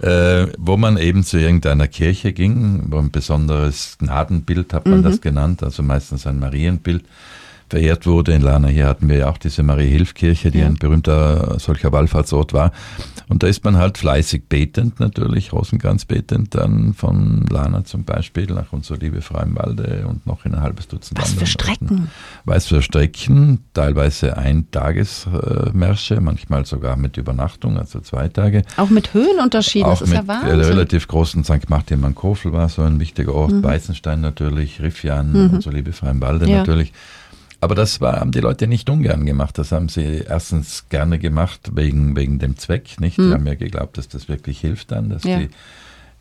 Äh, wo man eben zu irgendeiner Kirche ging, wo ein besonderes Gnadenbild, hat man mhm. das genannt, also meistens ein Marienbild, verehrt wurde. In Lana hier hatten wir ja auch diese Marie-Hilf-Kirche, die ja. ein berühmter solcher Wallfahrtsort war. Und da ist man halt fleißig betend natürlich, Rosenkranz betend, dann von Lana zum Beispiel nach unserer liebe Frau im Walde und noch in ein halbes Dutzend Was für Strecken? Orten. Was für Strecken, teilweise Eintagesmärsche, manchmal sogar mit Übernachtung, also zwei Tage. Auch mit Höhenunterschieden, das ist ja Wahnsinn. Auch mit relativ großen Sankt Martin-Mankofel war so ein wichtiger Ort, mhm. Weißenstein natürlich, Riffian, mhm. unsere liebe Frau im Walde ja. natürlich. Aber das war, haben die Leute nicht ungern gemacht. Das haben sie erstens gerne gemacht wegen, wegen dem Zweck. Nicht? Mhm. Die haben ja geglaubt, dass das wirklich hilft dann, dass ja. die,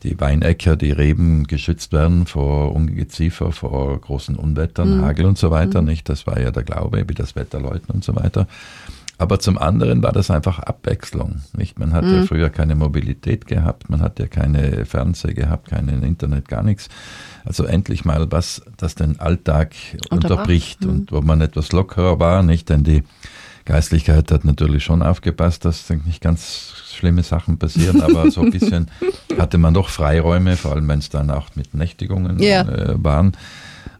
die Weinäcker, die Reben geschützt werden vor Ungeziefer, vor großen Unwettern, mhm. Hagel und so weiter. Mhm. Nicht? Das war ja der Glaube, wie das Wetter läuten und so weiter. Aber zum anderen war das einfach Abwechslung. Nicht? Man hat mhm. ja früher keine Mobilität gehabt, man hat ja keine Fernseher gehabt, kein Internet, gar nichts. Also endlich mal was, das den Alltag unterbricht mhm. und wo man etwas lockerer war, nicht? Denn die Geistlichkeit hat natürlich schon aufgepasst, dass nicht ganz schlimme Sachen passieren, aber so ein bisschen hatte man doch Freiräume, vor allem wenn es dann auch mit Nächtigungen yeah. äh, waren.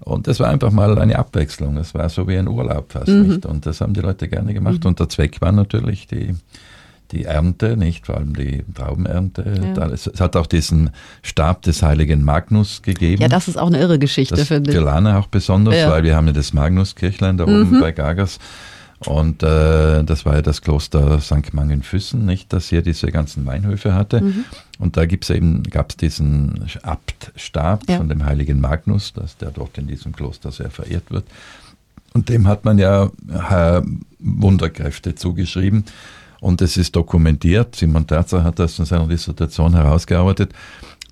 Und das war einfach mal eine Abwechslung. Das war so wie ein Urlaub fast, mhm. nicht? Und das haben die Leute gerne gemacht. Mhm. Und der Zweck war natürlich die, die Ernte, nicht? Vor allem die Traubenernte. Ja. Es hat auch diesen Stab des heiligen Magnus gegeben. Ja, das ist auch eine irre Geschichte, das finde ich. Für Lana auch besonders, ja. weil wir haben ja das Magnuskirchlein da oben mhm. bei Gagers. Und äh, das war ja das Kloster Sankt Mangenfüssen, nicht, das hier diese ganzen Weinhöfe hatte. Mhm. Und da gibt's eben, gab es diesen Abtstab ja. von dem heiligen Magnus, dass der dort in diesem Kloster sehr verehrt wird. Und dem hat man ja äh, Wunderkräfte zugeschrieben. Und es ist dokumentiert, Simon Terzer hat das in seiner Dissertation herausgearbeitet,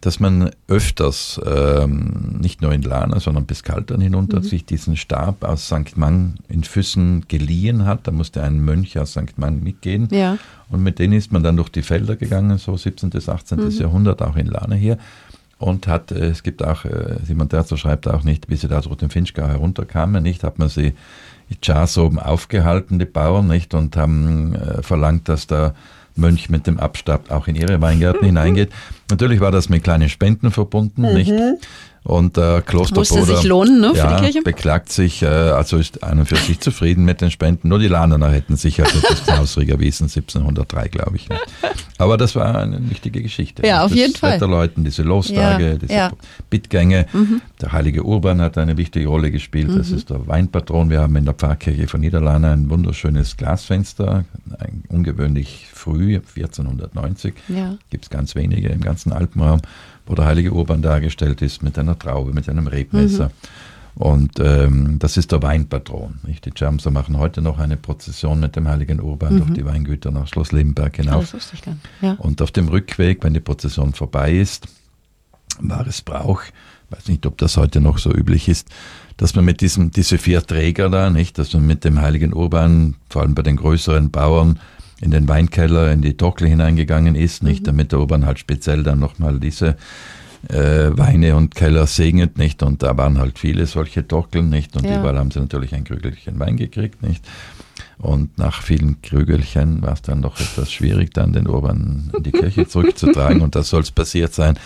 dass man öfters, ähm, nicht nur in Lana, sondern bis Kaltern hinunter, mhm. sich diesen Stab aus Sankt Mang in Füssen geliehen hat. Da musste ein Mönch aus Sankt Mang mitgehen. Ja. Und mit denen ist man dann durch die Felder gegangen, so siebzehnten bis achtzehnten Mhm. Jahrhundert, auch in Lana hier. Und hat, äh, es gibt auch, äh, Simon Terzer schreibt auch nicht, wie sie da durch den Finchgau herunterkamen, nicht, hat man sie in Chars oben aufgehalten, die Bauern, nicht, und haben äh, verlangt, dass da Mönch mit dem Abstab auch in ihre Weingärten hineingeht. Natürlich war das mit kleinen Spenden verbunden, mhm. nicht? Und äh, Klosterbruder musste sich lohnen, ne, ja, für die Kirche? Beklagt sich, äh, also ist an und für sich zufrieden mit den Spenden. Nur die Lananer hätten sich also das Knausrig erwiesen, siebzehnhundertdrei, glaube ich. Ne? Aber das war eine wichtige Geschichte. Ja, auf das jeden Fall. Wetterleuten, diese Lostage, ja, diese ja. Bittgänge. Mhm. Der heilige Urban hat eine wichtige Rolle gespielt. Mhm. Das ist der Weinpatron. Wir haben in der Pfarrkirche von Niederlana ein wunderschönes Glasfenster, ein ungewöhnlich früh, vierzehnhundertneunzig. Ja. Gibt es ganz wenige im ganzen Alpenraum, wo der heilige Urban dargestellt ist mit einer Traube, mit einem Rebmesser. Mhm. Und ähm, das ist der Weinpatron. Nicht? Die Chamser machen heute noch eine Prozession mit dem heiligen Urban mhm. durch die Weingüter nach Schloss Lebenberg hinauf. Ja, das wusste ich gern. Ja. Und auf dem Rückweg, wenn die Prozession vorbei ist, war es Brauch, weiß nicht, ob das heute noch so üblich ist, dass man mit diesem, diese vier Träger da, nicht, dass man mit dem heiligen Urban, vor allem bei den größeren Bauern, in den Weinkeller, in die Tokle hineingegangen ist, nicht, mhm. damit der Urban halt speziell dann nochmal diese äh, Weine und Keller segnet, nicht, und da waren halt viele solche Toklen, nicht, und ja. überall haben sie natürlich ein Krügelchen Wein gekriegt, nicht, und nach vielen Krügelchen war es dann noch etwas schwierig, dann den Urban in die Kirche zurückzutragen, und das soll es passiert sein,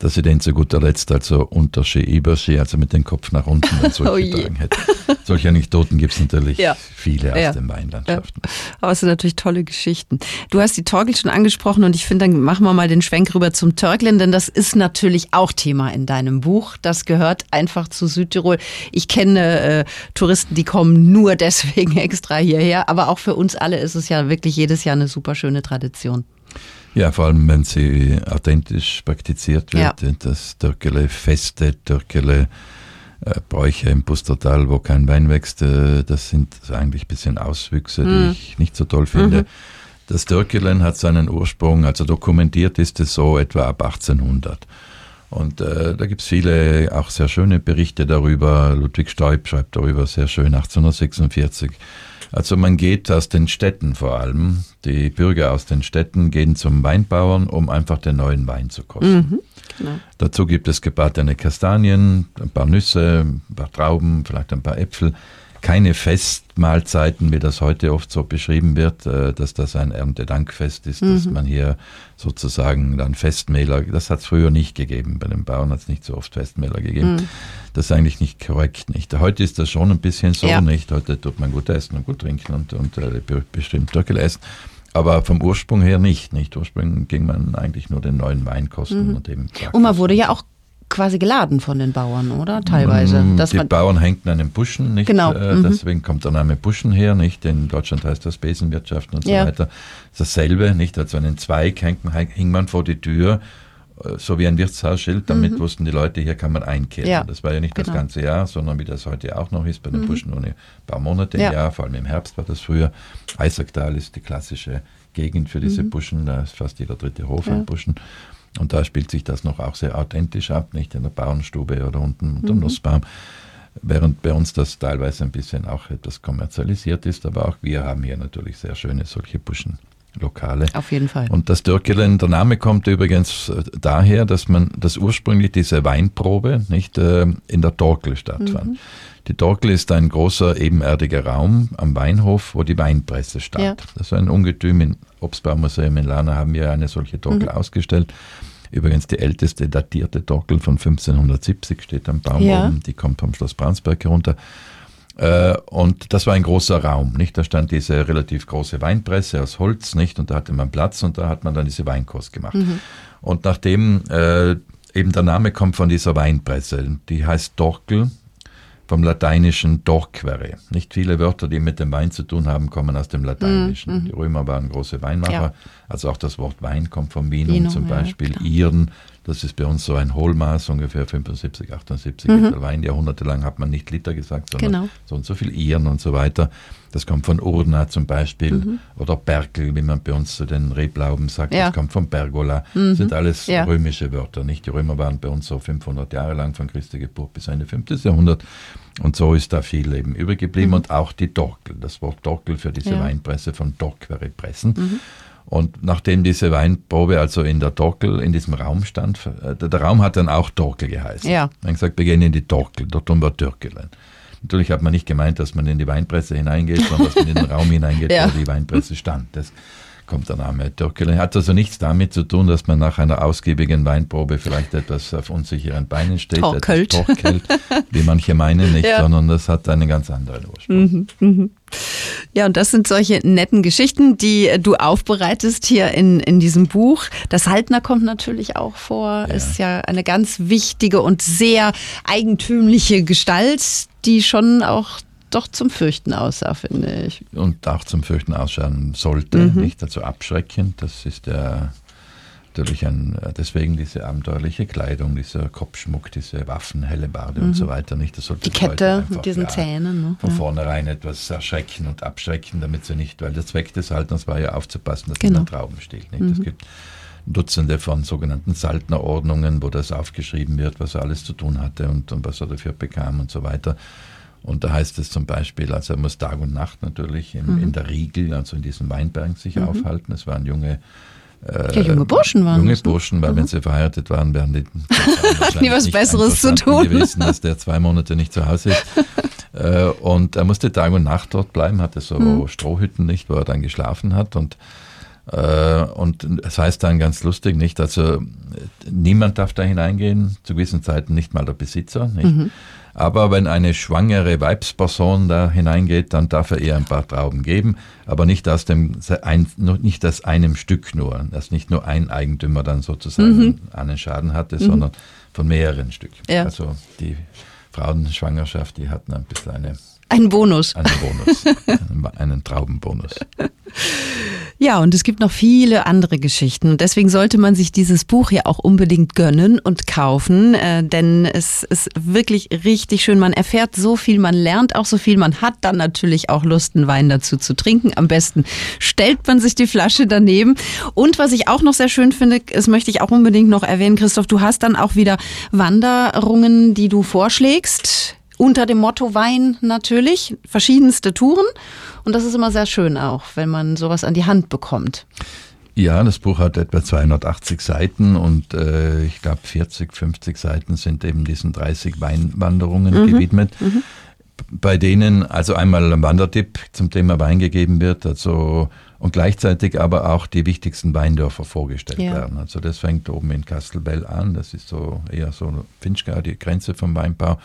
dass sie den zu guter Letzt also unter Ski, über Ski, also mit dem Kopf nach unten dann zurückgetragen oh hätte. Solche Anekdoten gibt es natürlich ja. viele aus ja. den Weinlandschaften. Ja. Aber es sind natürlich tolle Geschichten. Du hast die Torgel schon angesprochen, und ich finde, dann machen wir mal den Schwenk rüber zum Törglen, denn das ist natürlich auch Thema in deinem Buch. Das gehört einfach zu Südtirol. Ich kenne äh, Touristen, die kommen nur deswegen extra hierher, aber auch für uns alle ist es ja wirklich jedes Jahr eine super schöne Tradition. Ja, vor allem, wenn sie authentisch praktiziert wird, ja. das Törkele, Feste, Törkele, äh, Bräuche im Pustertal, wo kein Wein wächst, äh, das sind eigentlich ein bisschen Auswüchse, mhm. die ich nicht so toll finde. Mhm. Das Törkelen hat seinen Ursprung, also dokumentiert ist es so etwa ab achtzehnhundert. Und äh, da gibt es viele, auch sehr schöne Berichte darüber. Ludwig Steub schreibt darüber sehr schön, achtzehnhundertsechsundvierzig. Also man geht aus den Städten vor allem, die Bürger aus den Städten gehen zum Weinbauern, um einfach den neuen Wein zu kosten. Mhm, genau. Dazu gibt es gebratene Kastanien, ein paar Nüsse, ein paar Trauben, vielleicht ein paar Äpfel. Keine Festmahlzeiten, wie das heute oft so beschrieben wird, dass das ein Erntedankfest ist, mhm. dass man hier sozusagen dann Festmähler, das hat es früher nicht gegeben, bei den Bauern hat es nicht so oft Festmähler gegeben. Mhm. Das ist eigentlich nicht korrekt, nicht? Heute ist das schon ein bisschen so, ja. nicht? Heute tut man gut essen und gut trinken und, und äh, bestimmt Töckel essen, aber vom Ursprung her nicht, nicht? Ursprung ging man eigentlich nur den neuen Wein kosten mhm. und eben und man wurde ja auch quasi geladen von den Bauern, oder? Teilweise. Dass die man Bauern hängten an den Buschen, nicht? Genau. Äh, mhm. Deswegen kommt der Name Buschen her, nicht? In Deutschland heißt das Besenwirtschaft und so ja. weiter. Dasselbe, nicht? Also einen Zweig häng, hing man vor die Tür, so wie ein Wirtshausschild, damit mhm. wussten die Leute, hier kann man einkehren. Ja. Das war ja nicht genau. das ganze Jahr, sondern wie das heute auch noch ist, bei den mhm. Buschen nur ein paar Monate im ja. Jahr, vor allem im Herbst war das früher. Eisacktal ist die klassische Gegend für diese mhm. Buschen, da ist fast jeder dritte Hof ja. an Buschen. Und da spielt sich das noch auch sehr authentisch ab, nicht in der Bauernstube oder unten unter dem mhm. Nussbaum. Während bei uns das teilweise ein bisschen auch etwas kommerzialisiert ist, aber auch wir haben hier natürlich sehr schöne solche Buschenlokale. Auf jeden Fall. Und das Törkelen, der Name kommt übrigens daher, dass man, dass ursprünglich diese Weinprobe nicht äh, in der Torkel stattfand. Mhm. Die Torkel ist ein großer ebenerdiger Raum am Weinhof, wo die Weinpresse stand. Ja. Das ist ein Ungetüm. Im Obstbaumuseum in Lana haben wir eine solche Torkel mhm. ausgestellt. Übrigens die älteste datierte Torkel von fünfzehnhundertsiebzig steht am Baum ja. oben. Die kommt vom Schloss Braunsberg herunter. Und das war ein großer Raum, nicht? Da stand diese relativ große Weinpresse aus Holz, nicht? Und da hatte man Platz und da hat man dann diese Weinkost gemacht. Mhm. Und nachdem äh, eben der Name kommt von dieser Weinpresse, die heißt Torkel, vom lateinischen Torquere. Nicht viele Wörter, die mit dem Wein zu tun haben, kommen aus dem Lateinischen. Mm, mm. Die Römer waren große Weinmacher. Ja. Also auch das Wort Wein kommt vom Vinum, Vinum zum Beispiel. Ja, Iren, das ist bei uns so ein Hohlmaß, ungefähr fünfundsiebzig, achtundsiebzig mhm. Liter Wein. Jahrhundertelang hat man nicht Liter gesagt, sondern genau. so und so viel Iren und so weiter. Das kommt von Urna zum Beispiel mhm. oder Berkel, wie man bei uns zu den Reblauben sagt. Ja. Das kommt von Bergola. Mhm. Das sind alles ja. römische Wörter, nicht? Die Römer waren bei uns so fünfhundert Jahre lang von Christi Geburt bis Ende fünftes Jahrhundert. Und so ist da viel eben übergeblieben. Mhm. Und auch die Torkel, das Wort Torkel für diese ja. Weinpresse von Torquere pressen. Mhm. Und nachdem diese Weinprobe also in der Torkel, in diesem Raum stand, der Raum hat dann auch Torkel geheißen. Ja. Man hat gesagt, wir gehen in die Torkel, dort tun wir Törkelein. Natürlich hat man nicht gemeint, dass man in die Weinpresse hineingeht, sondern dass man in den Raum hineingeht, ja. wo die Weinpresse stand. Das kommt der Name Törkelein. Hat also nichts damit zu tun, dass man nach einer ausgiebigen Weinprobe vielleicht etwas auf unsicheren Beinen steht, torkelt. etwas torkelt, wie manche meinen nicht, ja. sondern das hat einen ganz anderen Ursprung. Mhm, mhm. Ja, und das sind solche netten Geschichten, die du aufbereitest hier in, in diesem Buch. Das Haltner kommt natürlich auch vor, ja. ist ja eine ganz wichtige und sehr eigentümliche Gestalt, die schon auch doch zum Fürchten aussah, finde ich. Und auch zum Fürchten ausschauen sollte, mhm. nicht dazu abschreckend. Das ist ja natürlich ein, deswegen diese abenteuerliche Kleidung, dieser Kopfschmuck, diese Waffen, Hellebarde mhm. und so weiter. Nicht? Das sollte die Kette einfach, mit diesen ja, Zähnen. Ne? Von ja. vornherein etwas erschrecken und abschrecken, damit sie nicht, weil der Zweck des Haltners war ja aufzupassen, dass genau. niemand Trauben stiehlt. Nicht? Mhm. Es gibt Dutzende von sogenannten Saltnerordnungen, wo das aufgeschrieben wird, was er alles zu tun hatte und, und was er dafür bekam und so weiter. Und da heißt es zum Beispiel, also er muss Tag und Nacht natürlich in, mhm. in der Riegel, also in diesen Weinbergen sich mhm. aufhalten. Es waren junge Äh, ja, junge Burschen waren. Junge das, ne? Burschen, weil mhm. wenn sie verheiratet waren, wären die, die nie was nicht Besseres zu tun gewesen, dass der zwei Monate nicht zu Hause ist. äh, und er musste Tag und Nacht dort bleiben, hatte so mhm. Strohhütten, nicht, wo er dann geschlafen hat. Und äh, und das heißt dann ganz lustig, nicht, also niemand darf da hineingehen, zu gewissen Zeiten nicht mal der Besitzer, nicht. Mhm. Aber wenn eine schwangere Weibsperson da hineingeht, dann darf er ihr ein paar Trauben geben, aber nicht aus dem ein, nicht aus einem Stück nur, dass nicht nur ein Eigentümer dann sozusagen mhm. einen Schaden hatte, mhm. sondern von mehreren Stück. Ja. Also die Frauenschwangerschaft, die hatten ein bisschen eine... Einen Bonus. Einen Bonus, einen, einen Traubenbonus. Ja, und es gibt noch viele andere Geschichten. Und deswegen sollte man sich dieses Buch ja auch unbedingt gönnen und kaufen, äh, denn es ist wirklich richtig schön. Man erfährt so viel, man lernt auch so viel. Man hat dann natürlich auch Lust, einen Wein dazu zu trinken. Am besten stellt man sich die Flasche daneben. Und was ich auch noch sehr schön finde, das möchte ich auch unbedingt noch erwähnen, Christoph, du hast dann auch wieder Wanderungen, die du vorschlägst. Unter dem Motto Wein natürlich, verschiedenste Touren, und das ist immer sehr schön auch, wenn man sowas an die Hand bekommt. Ja, das Buch hat etwa zweihundertachtzig Seiten und äh, ich glaube vierzig, fünfzig Seiten sind eben diesen dreißig Weinwanderungen mhm. gewidmet, mhm. bei denen also einmal ein Wandertipp zum Thema Wein gegeben wird, also und gleichzeitig aber auch die wichtigsten Weindörfer vorgestellt ja. werden. Also das fängt oben in Kastelbell an, das ist so eher so Finchgau, die Grenze vom Weinbau.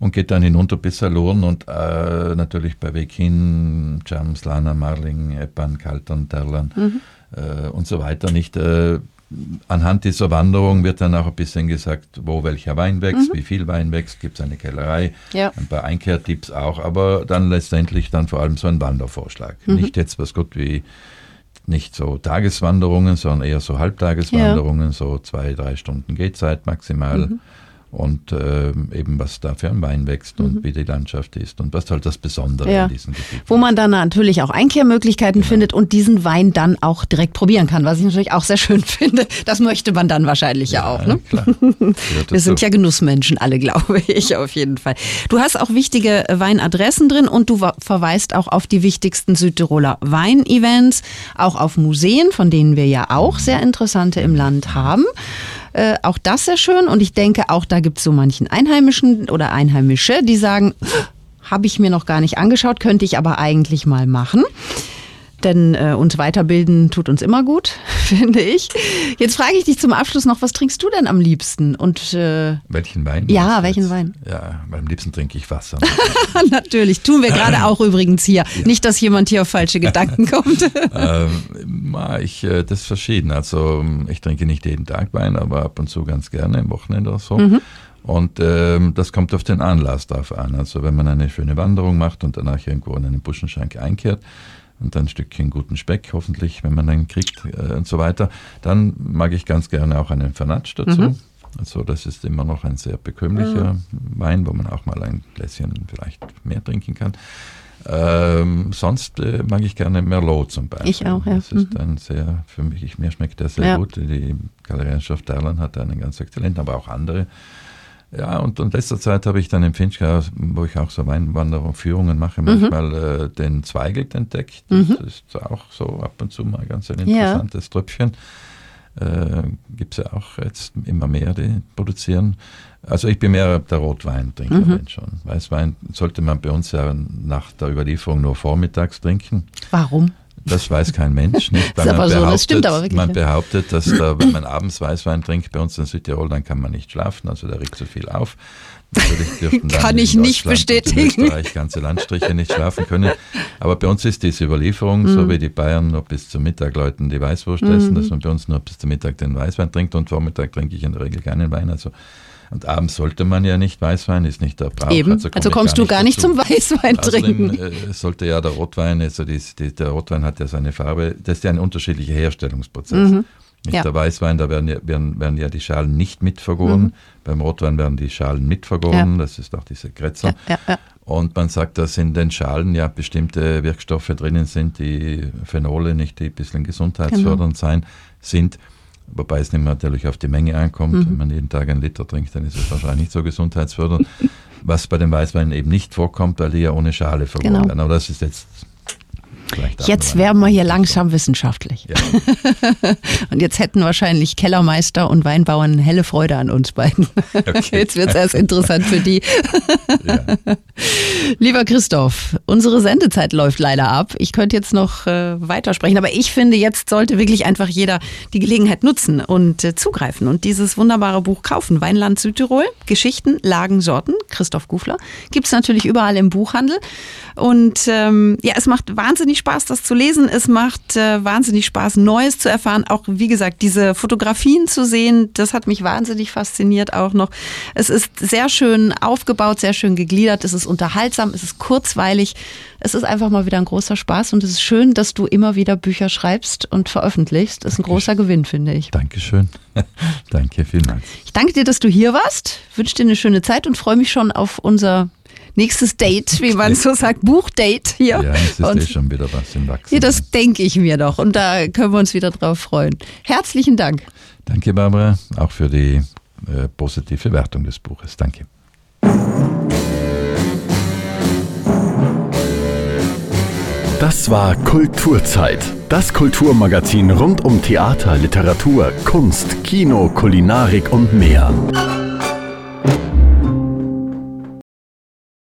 Und geht dann hinunter bis Salurn und äh, natürlich bei Weg hin, Jams, Lana, Marling, Eppan, Kaltern, Terlan mhm. äh, und so weiter. Nicht äh, anhand dieser Wanderung wird dann auch ein bisschen gesagt, wo welcher Wein wächst, mhm. wie viel Wein wächst, gibt es eine Kellerei, ja. ein paar Einkehrtipps auch, aber dann letztendlich dann vor allem so ein Wandervorschlag. Mhm. Nicht jetzt was gut wie, nicht so Tageswanderungen, sondern eher so Halbtageswanderungen, ja. so zwei, drei Stunden Gehzeit maximal. Mhm. Und äh, eben, was da für ein Wein wächst und mhm. wie die Landschaft ist und was halt das Besondere ja. in diesem Gebiet ist. Wo man dann natürlich auch Einkehrmöglichkeiten genau. findet und diesen Wein dann auch direkt probieren kann, was ich natürlich auch sehr schön finde. Das möchte man dann wahrscheinlich ja, ja auch. Ne? Klar. Wir sind ja Genussmenschen alle, glaube ich, auf jeden Fall. Du hast auch wichtige Weinadressen drin und du verweist auch auf die wichtigsten Südtiroler Weinevents, auch auf Museen, von denen wir ja auch sehr interessante im Land haben. Äh, auch das sehr schön, und ich denke auch, da gibt es so manchen Einheimischen oder Einheimische, die sagen, habe ich mir noch gar nicht angeschaut, könnte ich aber eigentlich mal machen. Denn äh, uns weiterbilden tut uns immer gut, finde ich. Jetzt frage ich dich zum Abschluss noch, was trinkst du denn am liebsten? Und äh, welchen Wein? Ja, welchen jetzt? Wein? Ja, am liebsten trinke ich Wasser. Natürlich, tun wir gerade auch übrigens hier. Ja. Nicht, dass jemand hier auf falsche Gedanken kommt. ähm, ich, das ist verschieden. Also ich trinke nicht jeden Tag Wein, aber ab und zu ganz gerne, am Wochenende oder so. Mhm. Und ähm, das kommt auf den Anlass drauf an. Also wenn man eine schöne Wanderung macht und danach irgendwo in einen Buschenschrank einkehrt, und ein Stückchen guten Speck, hoffentlich, wenn man einen kriegt äh, und so weiter. Dann mag ich ganz gerne auch einen Vernatsch dazu. Mhm. Also das ist immer noch ein sehr bekömmlicher mhm. Wein, wo man auch mal ein Gläschen vielleicht mehr trinken kann. Ähm, sonst äh, mag ich gerne Merlot zum Beispiel. Ich auch, ja. Das mhm. ist ein sehr, für mich, ich, mir schmeckt der sehr ja. gut. Die Kellereigenossenschaft Terlan hat einen ganz exzellenten, aber auch andere. Ja, und in letzter Zeit habe ich dann im Finchgau, wo ich auch so Weinwanderungen, Führungen mache, manchmal mhm. äh, den Zweigelt entdeckt. Mhm. Das ist auch so ab und zu mal ganz ein interessantes ja. Tröpfchen. Äh, gibt es ja auch jetzt immer mehr, die produzieren. Also ich bin mehr der Rotweintrinker mhm. wenn schon. Weißwein sollte man bei uns ja nach der Überlieferung nur vormittags trinken. Warum? Das weiß kein Mensch, nicht? Weil man, so, behauptet, wirklich, man ja. behauptet, dass da, wenn man abends Weißwein trinkt bei uns in Südtirol, dann kann man nicht schlafen, also da regt so viel auf. Natürlich kann ich nicht bestätigen. In Österreich ganze Landstriche nicht schlafen können. Aber bei uns ist diese Überlieferung, mhm. so wie die Bayern nur bis zum Mittag Leuten die Weißwurst mhm. essen, dass man bei uns nur bis zum Mittag den Weißwein trinkt, und Vormittag trinke ich in der Regel keinen Wein. Also Und abends sollte man ja nicht Weißwein, ist nicht der Brauch. Eben, also, komm also kommst gar du gar nicht dazu. Zum Weißwein Außerdem, trinken. Äh, sollte ja der Rotwein, also die, die, der Rotwein hat ja seine Farbe, das ist ja ein unterschiedlicher Herstellungsprozess. Mhm. Nicht ja. der Weißwein, da werden ja, werden, werden ja die Schalen nicht mitvergoren. Mhm. Beim Rotwein werden die Schalen mitvergoren, ja. das ist auch diese Kretzer. Ja, ja, ja. Und man sagt, dass in den Schalen ja bestimmte Wirkstoffe drinnen sind, die Phenole, nicht die ein bisschen gesundheitsfördernd genau. sein sind. wobei es natürlich auf die Menge ankommt. Mhm. Wenn man jeden Tag einen Liter trinkt, dann ist es wahrscheinlich nicht so gesundheitsfördernd, was bei den Weißweinen eben nicht vorkommt, weil die ja ohne Schale vergoren werden. Genau. Aber das ist jetzt... Jetzt werden wir hier langsam wissenschaftlich. Ja. Und jetzt hätten wahrscheinlich Kellermeister und Weinbauern eine helle Freude an uns beiden. Okay. Jetzt wird es erst interessant für die. Ja. Lieber Christoph, unsere Sendezeit läuft leider ab. Ich könnte jetzt noch äh, weitersprechen, aber ich finde, jetzt sollte wirklich einfach jeder die Gelegenheit nutzen und äh, zugreifen und dieses wunderbare Buch kaufen. Weinland Südtirol, Geschichten, Lagen, Sorten, Christoph Gufler. Gibt es natürlich überall im Buchhandel. Und ähm, ja, es macht wahnsinnig Spaß, das zu lesen. Es macht äh, wahnsinnig Spaß, Neues zu erfahren. Auch, wie gesagt, diese Fotografien zu sehen, das hat mich wahnsinnig fasziniert auch noch. Es ist sehr schön aufgebaut, sehr schön gegliedert. Es ist unterhaltsam, es ist kurzweilig. Es ist einfach mal wieder ein großer Spaß und es ist schön, dass du immer wieder Bücher schreibst und veröffentlichst. Das ist ein Dankeschön. Großer Gewinn, finde ich. Dankeschön. Danke, vielmals. Ich danke dir, dass du hier warst. Wünsche dir eine schöne Zeit und freue mich schon auf unser nächstes Date, wie man so sagt, Buchdate hier. Ja, es ist und eh schon wieder was im Wachsen. Ja, das denke ich mir doch und da können wir uns wieder drauf freuen. Herzlichen Dank. Danke, Barbara, auch für die äh, positive Wertung des Buches. Danke. Das war Kulturzeit. Das Kulturmagazin rund um Theater, Literatur, Kunst, Kino, Kulinarik und mehr.